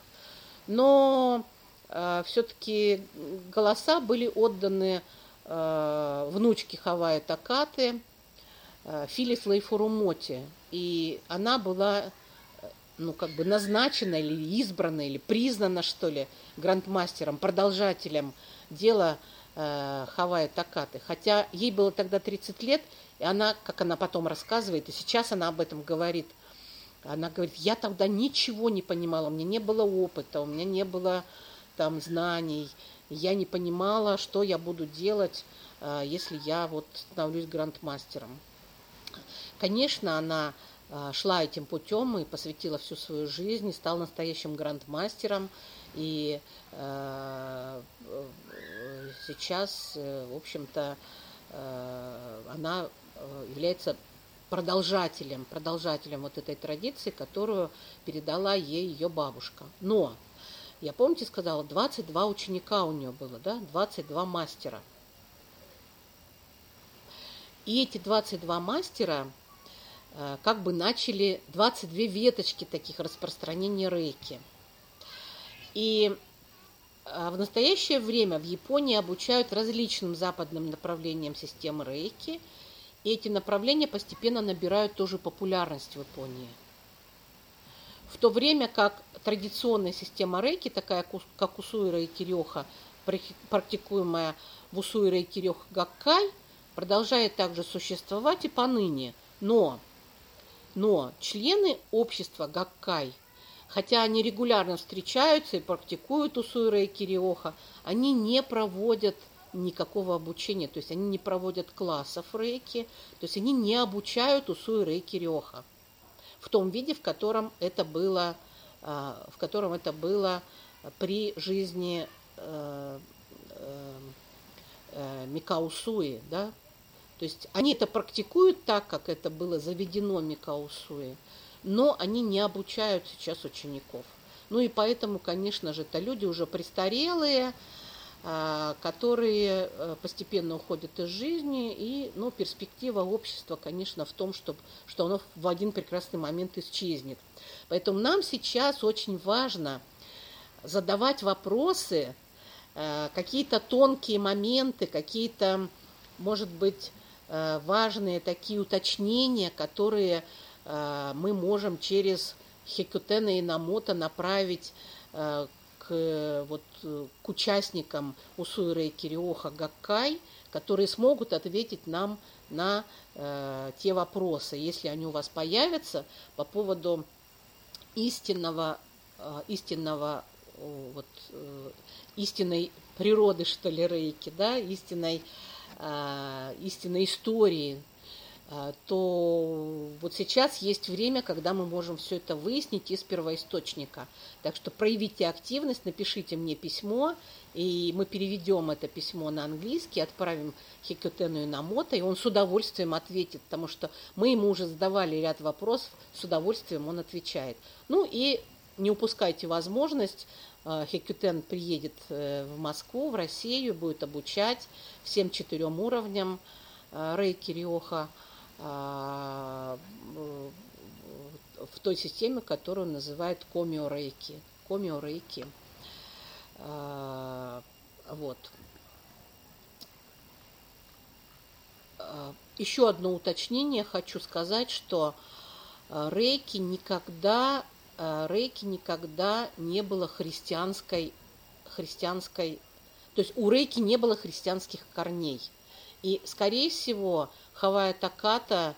Но э, все-таки голоса были отданы э, внучке Хавайо Такаты, э, Филис Лейфурумоти, и она была... ну, как бы назначена или избрана, или признана, что ли, грандмастером, продолжателем дела э, Хавайо Такаты. Хотя ей было тогда тридцать лет, и она, как она потом рассказывает, и сейчас она об этом говорит, она говорит, я тогда ничего не понимала, у меня не было опыта, у меня не было там знаний, я не понимала, что я буду делать, э, если я вот становлюсь грандмастером. Конечно, она... шла этим путем и посвятила всю свою жизнь, и стала настоящим грандмастером. И э, сейчас, в общем-то, э, она является продолжателем, продолжателем вот этой традиции, которую передала ей ее бабушка. Но, я помните, сказала, двадцать два ученика у нее было, да, двадцать два мастера. И эти двадцать два мастера... как бы начали двадцать две веточки таких распространения рейки. И в настоящее время в Японии обучают различным западным направлениям системы рейки, и эти направления постепенно набирают тоже популярность в Японии. В то время как традиционная система рейки, такая как Усуи Рэйки Рёхо, практикуемая в Усуи Рэйки Рёхо Гаккай, продолжает также существовать и поныне, но... Но члены общества Гаккай, хотя они регулярно встречаются и практикуют Усуи Рэйки Рёхо, они не проводят никакого обучения, то есть они не проводят классов рейки, то есть они не обучают усуи рейки рёхо в том виде, в котором это было, в котором это было при жизни Микао Усуи, да? То есть они это практикуют так, как это было заведено Микао Усуи, но они не обучают сейчас учеников. Ну и поэтому, конечно же, это люди уже престарелые, которые постепенно уходят из жизни, и ну, перспектива общества, конечно, в том, что, что оно в один прекрасный момент исчезнет. Поэтому нам сейчас очень важно задавать вопросы, какие-то тонкие моменты, какие-то, может быть, важные такие уточнения, которые мы можем через Хикита Нанамото направить К, вот, к участникам усуи рэйки рёхо гаккай, которые смогут ответить нам на э, те вопросы, если они у вас появятся, по поводу истинного, э, истинного э, вот, э, истинной природы, что ли, рейки, да, истинной, э, истинной истории, э, то вот сейчас есть время, когда мы можем все это выяснить из первоисточника. Так что проявите активность, напишите мне письмо, и мы переведем это письмо на английский, отправим Хикита Нанамото, и он с удовольствием ответит, потому что мы ему уже задавали ряд вопросов, с удовольствием он отвечает. Ну и не упускайте возможность, Хикютен приедет в Москву, в Россию, будет обучать всем четырем уровням рейки рёхо в той системе, которую называют комио-рейки. Комио-рейки. А, вот. А, еще одно уточнение хочу сказать, что рейки никогда, рейки никогда не было христианской, христианской, то есть у рейки не было христианских корней. И, скорее всего, Хавайо Такату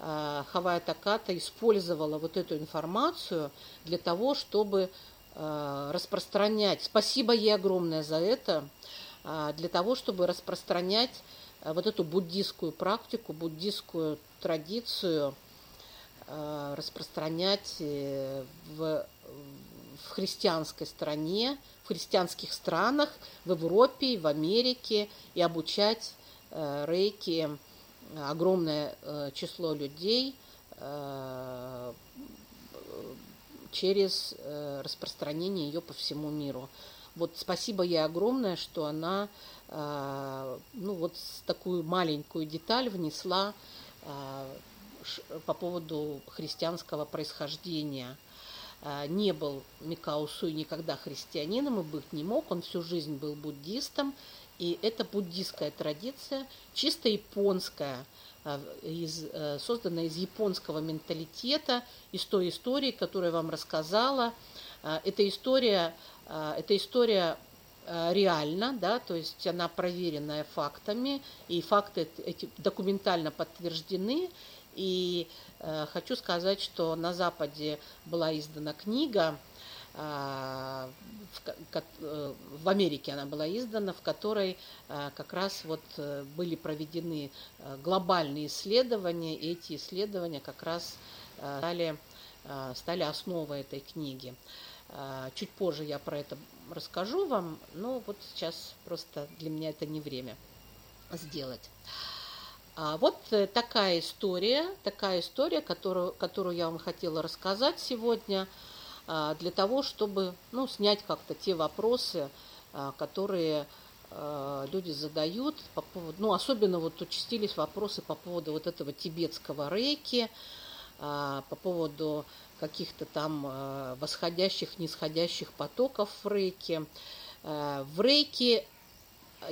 Хавайо Такату использовала вот эту информацию для того, чтобы распространять, спасибо ей огромное за это, для того, чтобы распространять вот эту буддийскую практику, буддийскую традицию, распространять в, в христианской стране, в христианских странах, в Европе, в Америке, и обучать рейки огромное число людей через распространение ее по всему миру. Вот спасибо ей огромное, что она ну, вот такую маленькую деталь внесла по поводу христианского происхождения. Не был Микао Усуи никогда христианином и быть не мог, он всю жизнь был буддистом. И это буддийская традиция, чисто японская, из, созданная из японского менталитета, из той истории, которую я вам рассказала. Эта история, эта история реальна, да, то есть она проверенная фактами, и факты эти документально подтверждены. И хочу сказать, что на Западе была издана книга, в Америке она была издана, в которой как раз вот были проведены глобальные исследования, и эти исследования как раз стали, стали основой этой книги. Чуть позже я про это расскажу вам, но вот сейчас просто для меня это не время сделать. Вот такая история, такая история, которую, которую я вам хотела рассказать сегодня, для того, чтобы ну, снять как-то те вопросы, которые люди задают по поводу, ну, особенно вот участились вопросы по поводу вот этого тибетского рейки, по поводу каких-то там восходящих, нисходящих потоков в рейке. В рейке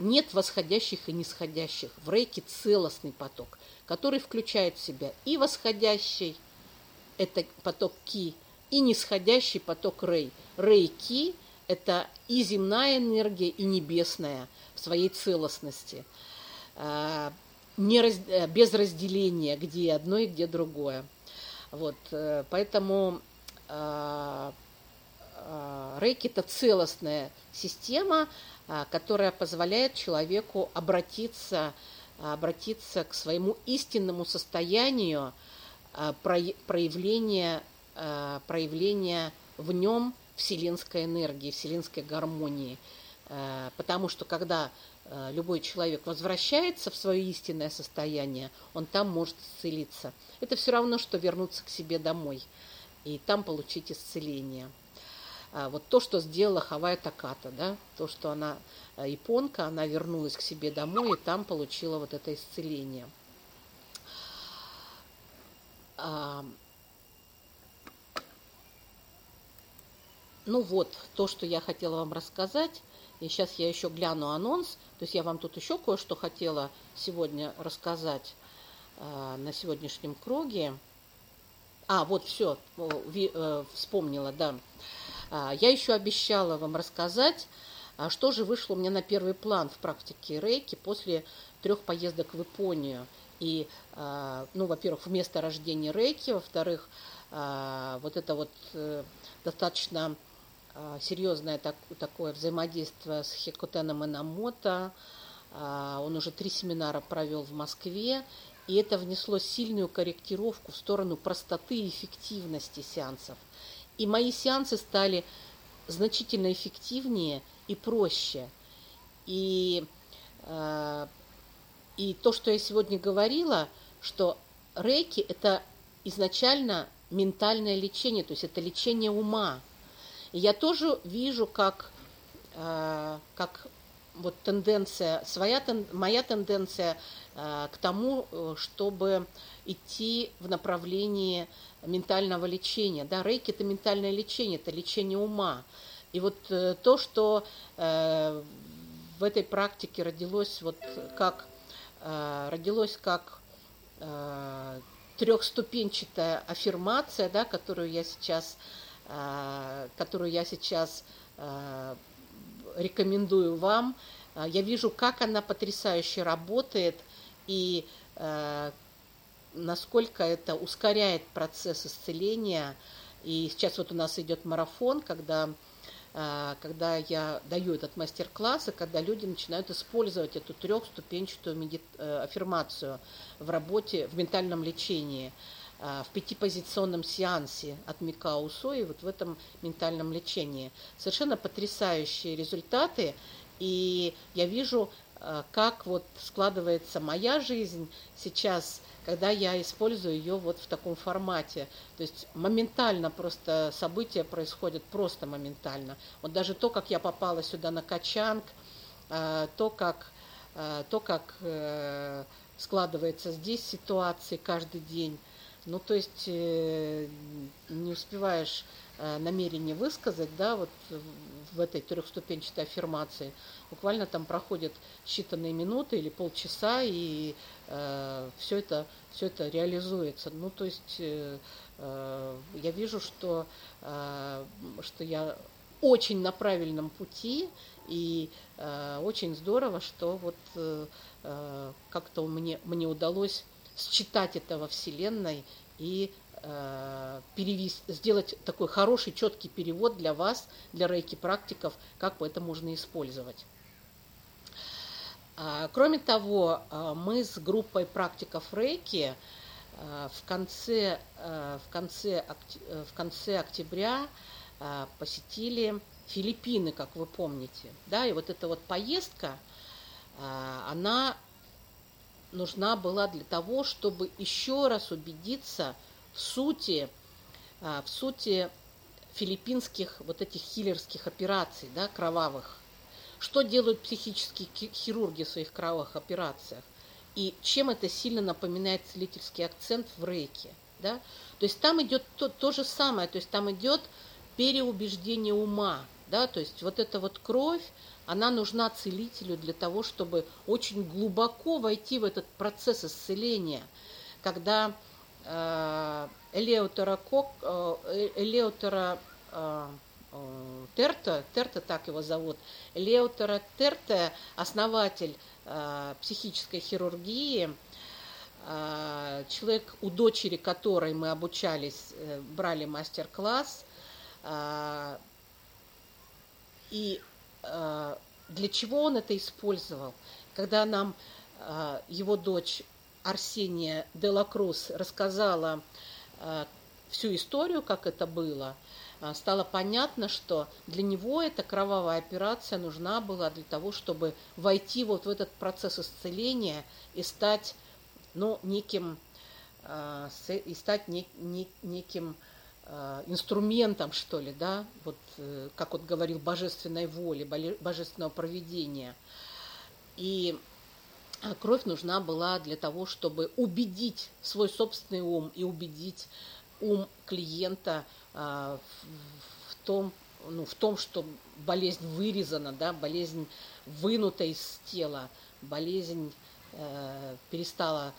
нет восходящих и нисходящих. В рейке целостный поток, который включает в себя и восходящий, это поток ки, и нисходящий поток рей. Рейки – это и земная энергия, и небесная в своей целостности, не раз, без разделения, где одно и где другое. Вот, поэтому рейки – это целостная система, которая позволяет человеку обратиться, обратиться к своему истинному состоянию, проявления, проявления в нем вселенской энергии, вселенской гармонии. Потому что когда любой человек возвращается в свое истинное состояние, он там может исцелиться. Это все равно, что вернуться к себе домой и там получить исцеление. Вот то, что сделала Хавайо Такату, да, то, что она японка, она вернулась к себе домой и там получила вот это исцеление. Ну вот, то, что я хотела вам рассказать. И сейчас я еще гляну анонс. То есть я вам тут еще кое-что хотела сегодня рассказать э, на сегодняшнем круге. А, вот все, э, вспомнила, да. Я еще обещала вам рассказать, что же вышло у меня на первый план в практике рейки после трех поездок в Японию. И, э, ну, во-первых, вместо рождения рейки, во-вторых, э, вот это вот э, достаточно... серьезное так, такое взаимодействие с Хикита Нанамото. Он уже три семинара провел в Москве, и это внесло сильную корректировку в сторону простоты и эффективности сеансов. И мои сеансы стали значительно эффективнее и проще. И, и то, что я сегодня говорила, что рейки – это изначально ментальное лечение, то есть это лечение ума. И я тоже вижу, как, э, как вот тенденция, своя, тен, моя тенденция э, к тому, чтобы идти в направлении ментального лечения. Да, рейки – это ментальное лечение, это лечение ума. И вот э, то, что э, в этой практике родилось вот как, э, родилось как э, трехступенчатая аффирмация, да, которую я сейчас... которую я сейчас рекомендую вам. Я вижу, как она потрясающе работает и насколько это ускоряет процесс исцеления. И сейчас вот у нас идет марафон, когда, когда я даю этот мастер-класс, и когда люди начинают использовать эту трехступенчатую меди... аффирмацию в работе, в ментальном лечении. В пятипозиционном сеансе от Микао Усуи, вот в этом ментальном лечении. Совершенно потрясающие результаты, и я вижу, как вот складывается моя жизнь сейчас, когда я использую ее вот в таком формате. То есть моментально просто события происходят, просто моментально. Вот даже то, как я попала сюда на Ко Чанг, то, как... то, как складывается здесь ситуация каждый день. Ну, то есть э, не успеваешь э, намерение высказать, да, вот в, в этой трехступенчатой аффирмации. Буквально там проходят считанные минуты или полчаса, и э, все это, все это реализуется. Ну, то есть э, э, я вижу, что, э, что я очень на правильном пути, и э, очень здорово, что вот э, как-то мне, мне удалось... считать это во Вселенной и э, перевести, сделать такой хороший, четкий перевод для вас, для рейки-практиков, как это можно использовать. А, кроме того, мы с группой практиков рейки э, в, конце, э, в, конце, э, в конце октября э, посетили Филиппины, как вы помните. Да? И вот эта вот поездка, э, она... нужна была для того, чтобы еще раз убедиться в сути, в сути филиппинских вот этих хилерских операций, да, кровавых. Что делают психические хирурги в своих кровавых операциях? И чем это сильно напоминает целительский акцент в рейке, да? То есть там идет то, то же самое, то есть там идет переубеждение ума, да? То есть вот эта вот кровь, она нужна целителю для того, чтобы очень глубоко войти в этот процесс исцеления. Когда э, Леотера э, Терте, Терте так его зовут, Леотер Терте, основатель э, психической хирургии, э, человек, у дочери которой мы обучались, э, брали мастер-класс, э, и э, для чего он это использовал. Когда нам э, его дочь Арсения де ла Круз рассказала э, всю историю, как это было, э, стало понятно, что для него эта кровавая операция нужна была для того, чтобы войти вот в этот процесс исцеления и стать, ну, неким, э, и стать не, не, неким инструментом, что ли, да, вот, как он говорил, божественной воли, божественного провидения. И кровь нужна была для того, чтобы убедить свой собственный ум и убедить ум клиента в том, ну, в том, что болезнь вырезана, да, болезнь вынута из тела, болезнь э, перестала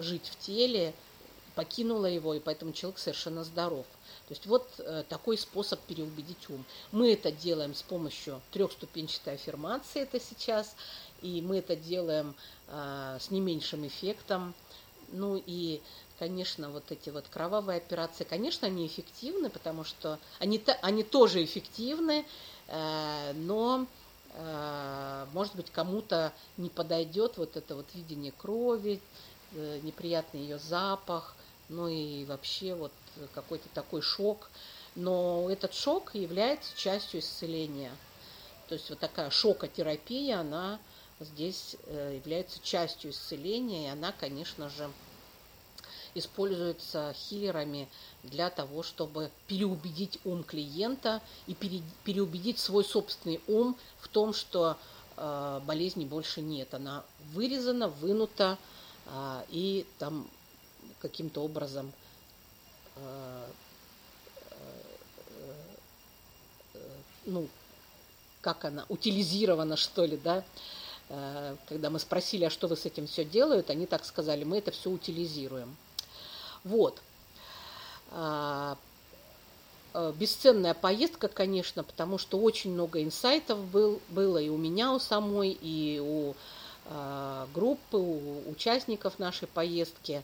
жить в теле, покинула его, и поэтому человек совершенно здоров. То есть вот э, такой способ переубедить ум. Мы это делаем с помощью трехступенчатой аффирмации, это сейчас, и мы это делаем э, с не меньшим эффектом. Ну и, конечно, вот эти вот кровавые операции, конечно, они эффективны, потому что они, они тоже эффективны, э, но, э, может быть, кому-то не подойдет вот это вот видение крови, э, неприятный ее запах, ну и вообще вот какой-то такой шок. Но этот шок является частью исцеления. То есть вот такая шокотерапия, она здесь является частью исцеления, и она, конечно же, используется хилерами для того, чтобы переубедить ум клиента и переубедить свой собственный ум в том, что болезни больше нет. Она вырезана, вынута, и там каким-то образом ну, как она, утилизирована, что ли, да, когда мы спросили, а что вы с этим все делают, они так сказали, мы это все утилизируем. Вот. Бесценная поездка, конечно, потому что очень много инсайтов был, было и у меня, у самой, и у группы, у участников нашей поездки.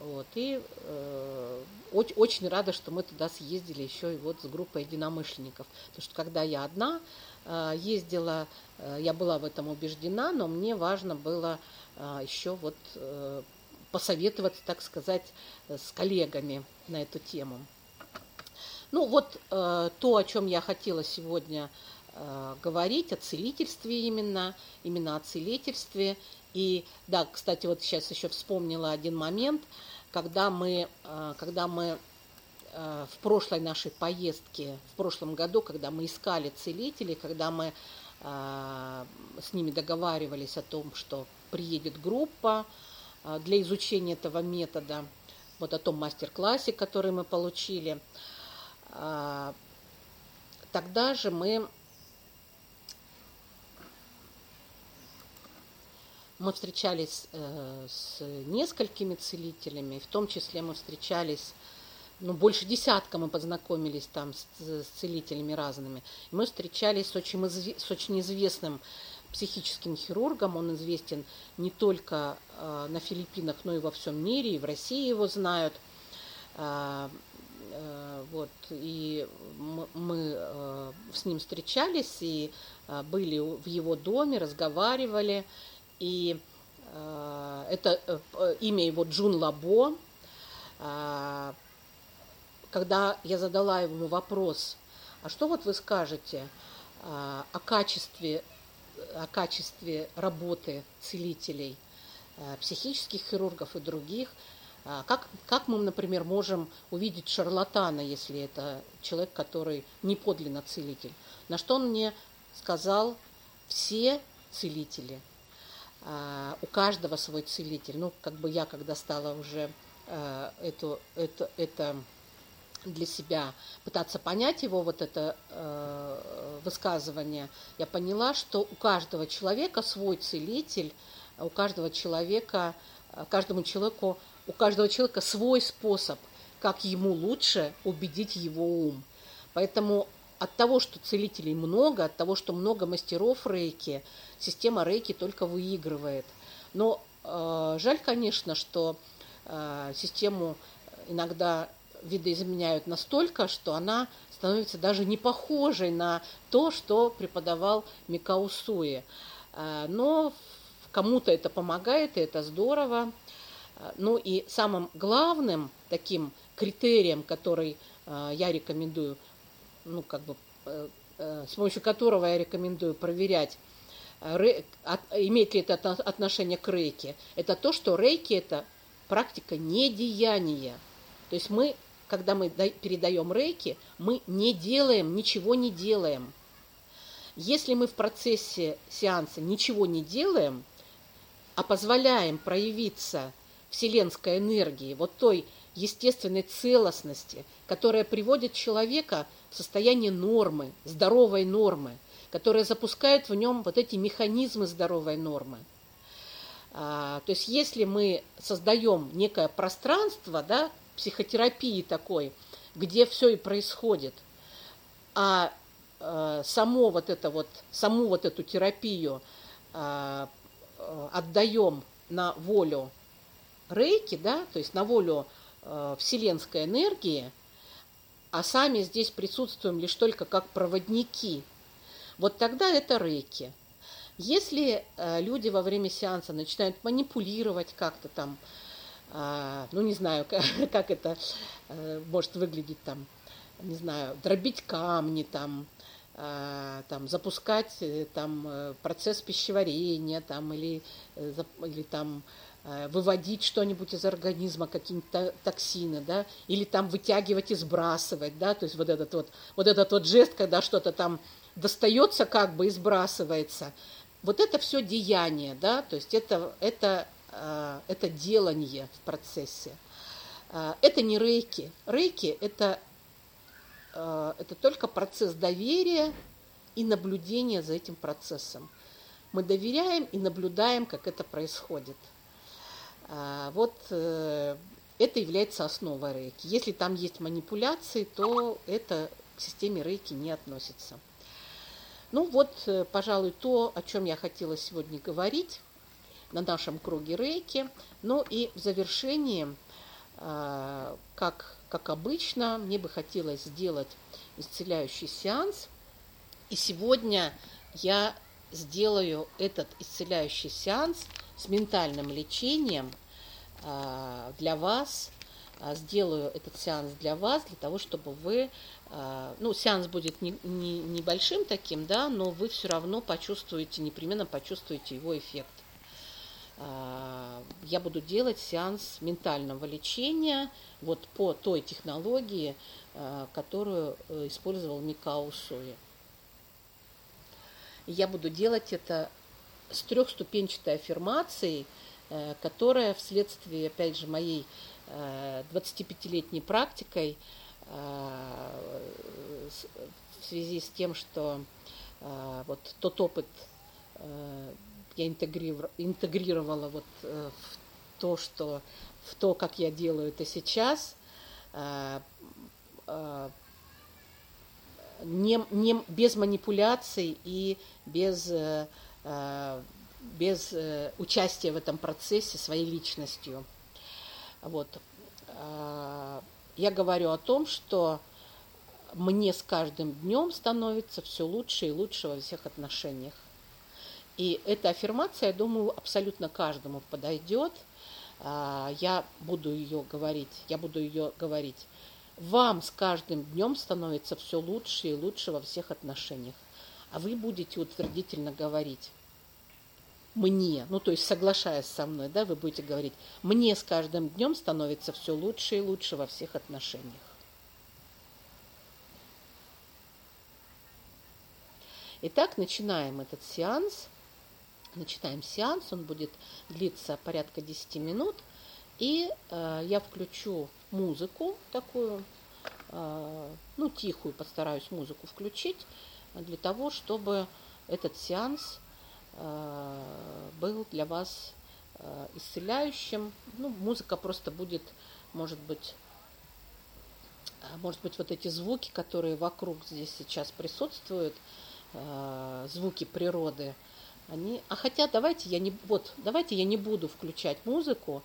Вот, и э, очень, очень рада, что мы туда съездили еще и вот с группой единомышленников. Потому что когда я одна э, ездила, э, я была в этом убеждена, но мне важно было э, еще вот э, посоветоваться, так сказать, с коллегами на эту тему. Ну вот э, то, о чем я хотела сегодня э, говорить, о целительстве именно, именно о целительстве. И да, кстати, вот сейчас еще вспомнила один момент, когда мы, когда мы в прошлой нашей поездке, в прошлом году, когда мы искали целителей, когда мы с ними договаривались о том, что приедет группа для изучения этого метода, вот о том мастер-классе, который мы получили, тогда же мы... Мы встречались э, с несколькими целителями, в том числе мы встречались, ну, больше десятка мы познакомились там с, с целителями разными. Мы встречались с очень, изв... с очень известным психическим хирургом, он известен не только э, на Филиппинах, но и во всем мире, и в России его знают. Э, э, вот, и мы, мы э, с ним встречались, и э, были в его доме, разговаривали. И э, это э, имя его Джун Лабо. Э, когда я задала ему вопрос, а что вот вы скажете э, о качестве, о качестве работы целителей, э, психических хирургов и других, э, как, как мы, например, можем увидеть шарлатана, если это человек, который не подлинно целитель? На что он мне сказал: все целители. У каждого свой целитель. Ну, как бы я, когда стала уже э, эту, это, это для себя пытаться понять его, вот это э, высказывание, я поняла, что у каждого человека свой целитель, у каждого человека, каждому человеку, у каждого человека свой способ, как ему лучше убедить его ум. Поэтому от того, что целителей много, от того, что много мастеров рейки, система рейки только выигрывает. Но э, жаль, конечно, что э, систему иногда видоизменяют настолько, что она становится даже не похожей на то, что преподавал Микао Усуи. Но кому-то это помогает, и это здорово. Ну и самым главным таким критерием, который я рекомендую, ну как бы с помощью которого я рекомендую проверять, имеет ли это отношение к рейки, это то, что рейки – это практика недеяния. То есть мы, когда мы передаем рейки, мы не делаем, ничего не делаем. Если мы в процессе сеанса ничего не делаем, а позволяем проявиться вселенской энергии, вот той естественной целостности, которая приводит человека в состояние нормы, здоровой нормы, которая запускает в нем вот эти механизмы здоровой нормы. А, то есть если мы создаем некое пространство, да, психотерапии такой, где все и происходит, а э, само вот это вот, саму вот эту терапию э, отдаем на волю рейки, да, то есть на волю э, вселенской энергии, а сами здесь присутствуем лишь только как проводники, вот тогда это рейки. Если э, люди во время сеанса начинают манипулировать как-то там, э, ну не знаю, как, как это э, может выглядеть там, не знаю, дробить камни там, там, запускать там, процесс пищеварения там, или, или там, выводить что-нибудь из организма, какие-нибудь токсины, да, или там вытягивать и сбрасывать, да, то есть вот этот вот, вот этот вот жест, когда что-то там достается как бы и сбрасывается, вот это все деяние, да, то есть это, это, это делание в процессе. Это не рейки. Рейки – это Это только процесс доверия и наблюдения за этим процессом. Мы доверяем и наблюдаем, как это происходит. Вот это является основой рейки. Если там есть манипуляции, то это к системе рейки не относится. Ну вот, пожалуй, то, о чем я хотела сегодня говорить на нашем круге рейки. Ну и в завершении, как... Как обычно, мне бы хотелось сделать исцеляющий сеанс. И сегодня я сделаю этот исцеляющий сеанс с ментальным лечением для вас. Сделаю этот сеанс для вас, для того, чтобы вы... Ну, сеанс будет не, не, небольшим таким, да, но вы все равно почувствуете, непременно почувствуете его эффект. Я буду делать сеанс ментального лечения вот по той технологии, которую использовал Микао Усуи. Я буду делать это с трехступенчатой аффирмацией, которая вследствие, опять же, моей двадцатипятилетней практикой в связи с тем, что вот тот опыт я интегрировала вот в то, что, в то, как я делаю это сейчас, не, не, без манипуляций и без, без участия в этом процессе своей личностью. Вот. Я говорю о том, что мне с каждым днем становится все лучше и лучше во всех отношениях. И эта аффирмация, я думаю, абсолютно каждому подойдет. Я буду ее говорить, я буду ее говорить. Вам с каждым днем становится все лучше и лучше во всех отношениях. А вы будете утвердительно говорить мне, ну то есть соглашаясь со мной, да, вы будете говорить, мне с каждым днем становится все лучше и лучше во всех отношениях. Итак, начинаем этот сеанс. Начинаем сеанс, он будет длиться порядка десять минут, и э, я включу музыку такую, э, ну, тихую, постараюсь музыку включить, для того, чтобы этот сеанс э, был для вас э, исцеляющим. Ну, музыка просто будет, может быть, может быть, вот эти звуки, которые вокруг здесь сейчас присутствуют, э, звуки природы, они, а хотя давайте я не, вот, давайте я не буду включать музыку,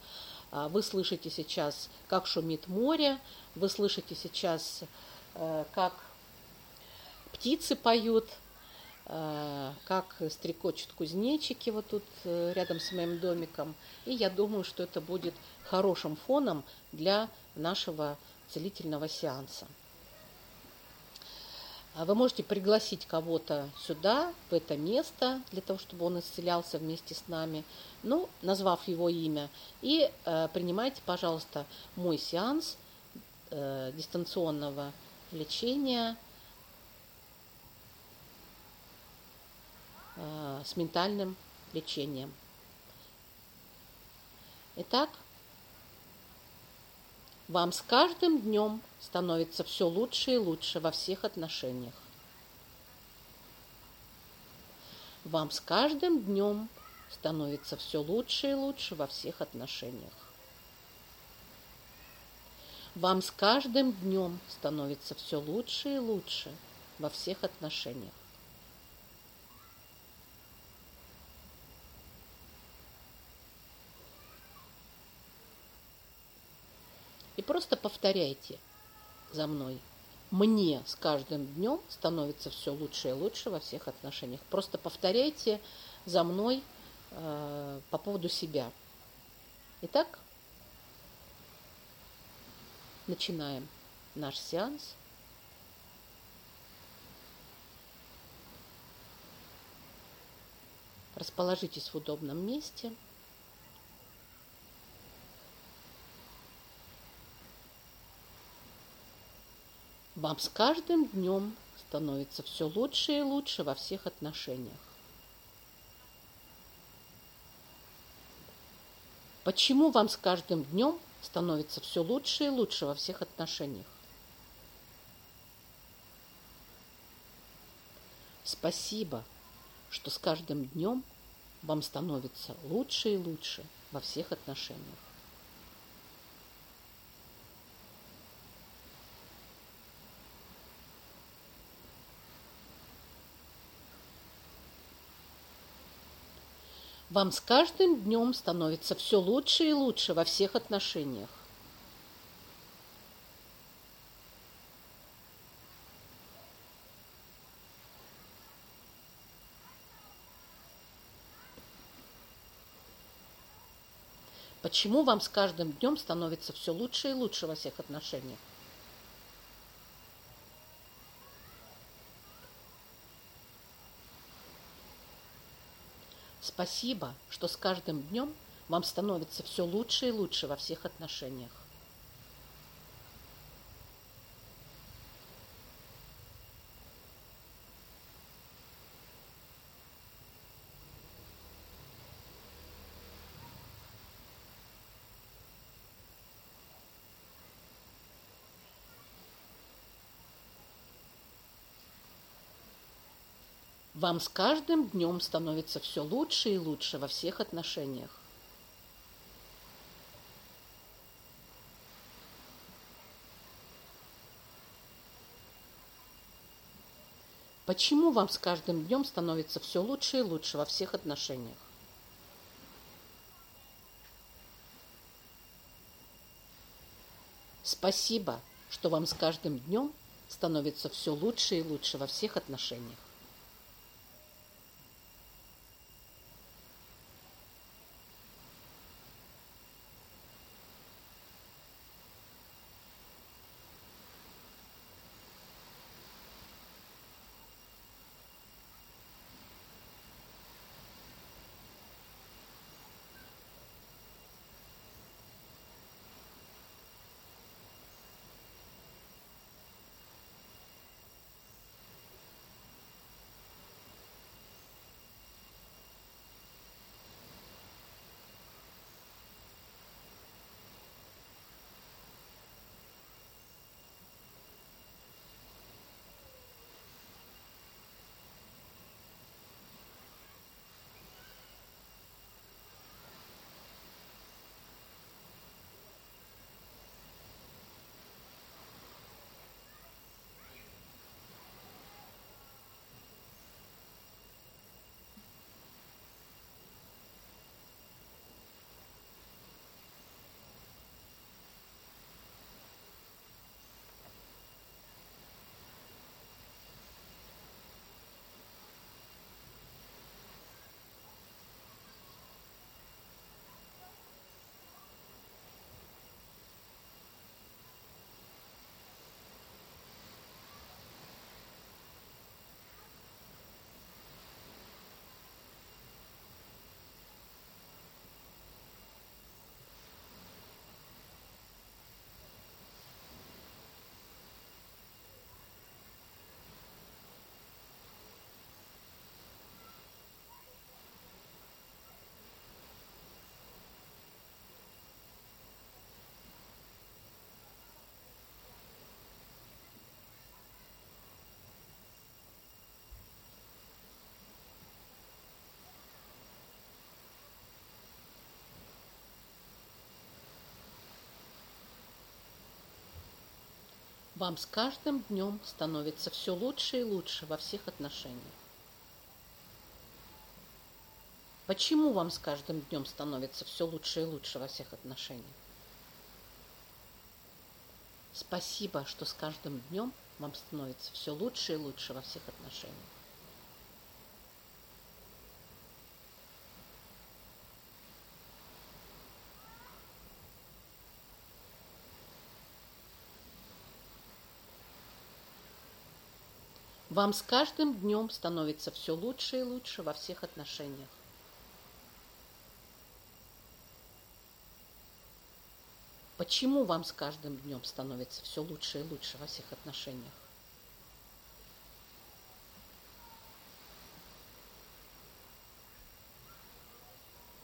Вы слышите сейчас, как шумит море, вы слышите сейчас, как птицы поют, как стрекочут кузнечики вот тут рядом с моим домиком. И я думаю, что это будет хорошим фоном для нашего целительного сеанса. Вы можете пригласить кого-то сюда, в это место, для того, чтобы он исцелялся вместе с нами, ну, назвав его имя. И э, принимайте, пожалуйста, мой сеанс э, дистанционного лечения э, с ментальным лечением. Итак, вам с каждым днем становится все лучше и лучше во всех отношениях. Вам с каждым днем становится все лучше и лучше во всех отношениях. Вам с каждым днем становится все лучше и лучше во всех отношениях. И просто повторяйте за мной. Мне с каждым днем становится все лучше и лучше во всех отношениях. Просто повторяйте за мной э, по поводу себя. Итак, начинаем наш сеанс. Расположитесь в удобном месте. Вам с каждым днем становится все лучше и лучше во всех отношениях. Почему вам с каждым днем становится все лучше и лучше во всех отношениях? Спасибо, что с каждым днем вам становится лучше и лучше во всех отношениях. Вам с каждым днем становится все лучше и лучше во всех отношениях. Почему вам с каждым днем становится все лучше и лучше во всех отношениях? Спасибо, что с каждым днем вам становится все лучше и лучше во всех отношениях. Вам с каждым днем становится все лучше и лучше во всех отношениях. Почему вам с каждым днем становится все лучше и лучше во всех отношениях? Спасибо, что вам с каждым днем становится все лучше и лучше во всех отношениях. Вам с каждым днем становится все лучше и лучше во всех отношениях. Почему вам с каждым днем становится все лучше и лучше во всех отношениях? Спасибо, что с каждым днем вам становится все лучше и лучше во всех отношениях. Вам с каждым днем становится все лучше и лучше во всех отношениях. Почему вам с каждым днем становится все лучше и лучше во всех отношениях?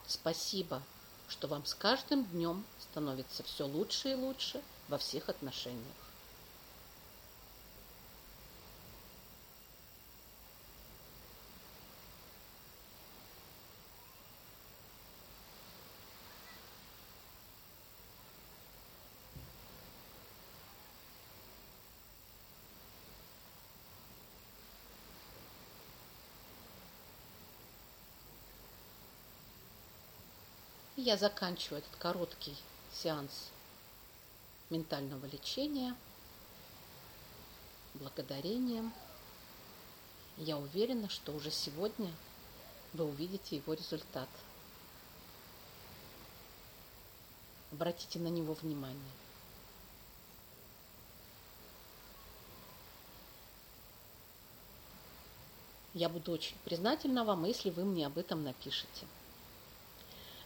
Спасибо, что вам с каждым днем становится все лучше и лучше во всех отношениях. Я заканчиваю этот короткий сеанс ментального лечения благодарением. Я уверена, что уже сегодня вы увидите его результат. Обратите на него внимание. Я буду очень признательна вам, если вы мне об этом напишите.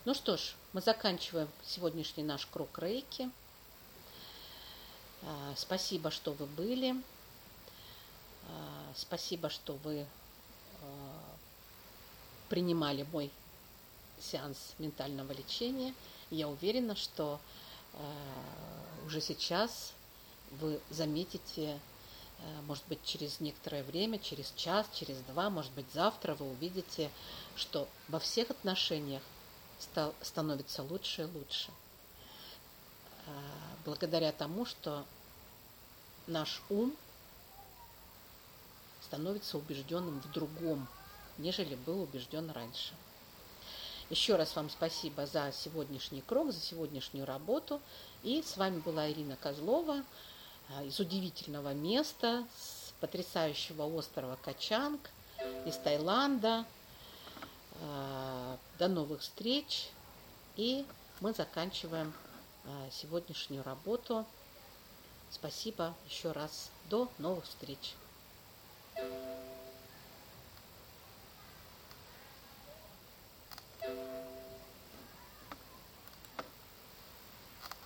Ну что ж, мы заканчиваем сегодняшний наш круг рейки. Спасибо, что вы были. Спасибо, что вы принимали мой сеанс ментального лечения. Я уверена, что уже сейчас вы заметите, может быть, через некоторое время, через час, через два, может быть, завтра вы увидите, что во всех отношениях становится лучше и лучше. Благодаря тому, что наш ум становится убежденным в другом, нежели был убежден раньше. Еще раз вам спасибо за сегодняшний круг, за сегодняшнюю работу. И с вами была Ирина Козлова из удивительного места, с потрясающего острова Ко Чанг, из Таиланда. До новых встреч, и мы заканчиваем сегодняшнюю работу. Спасибо еще раз. До новых встреч.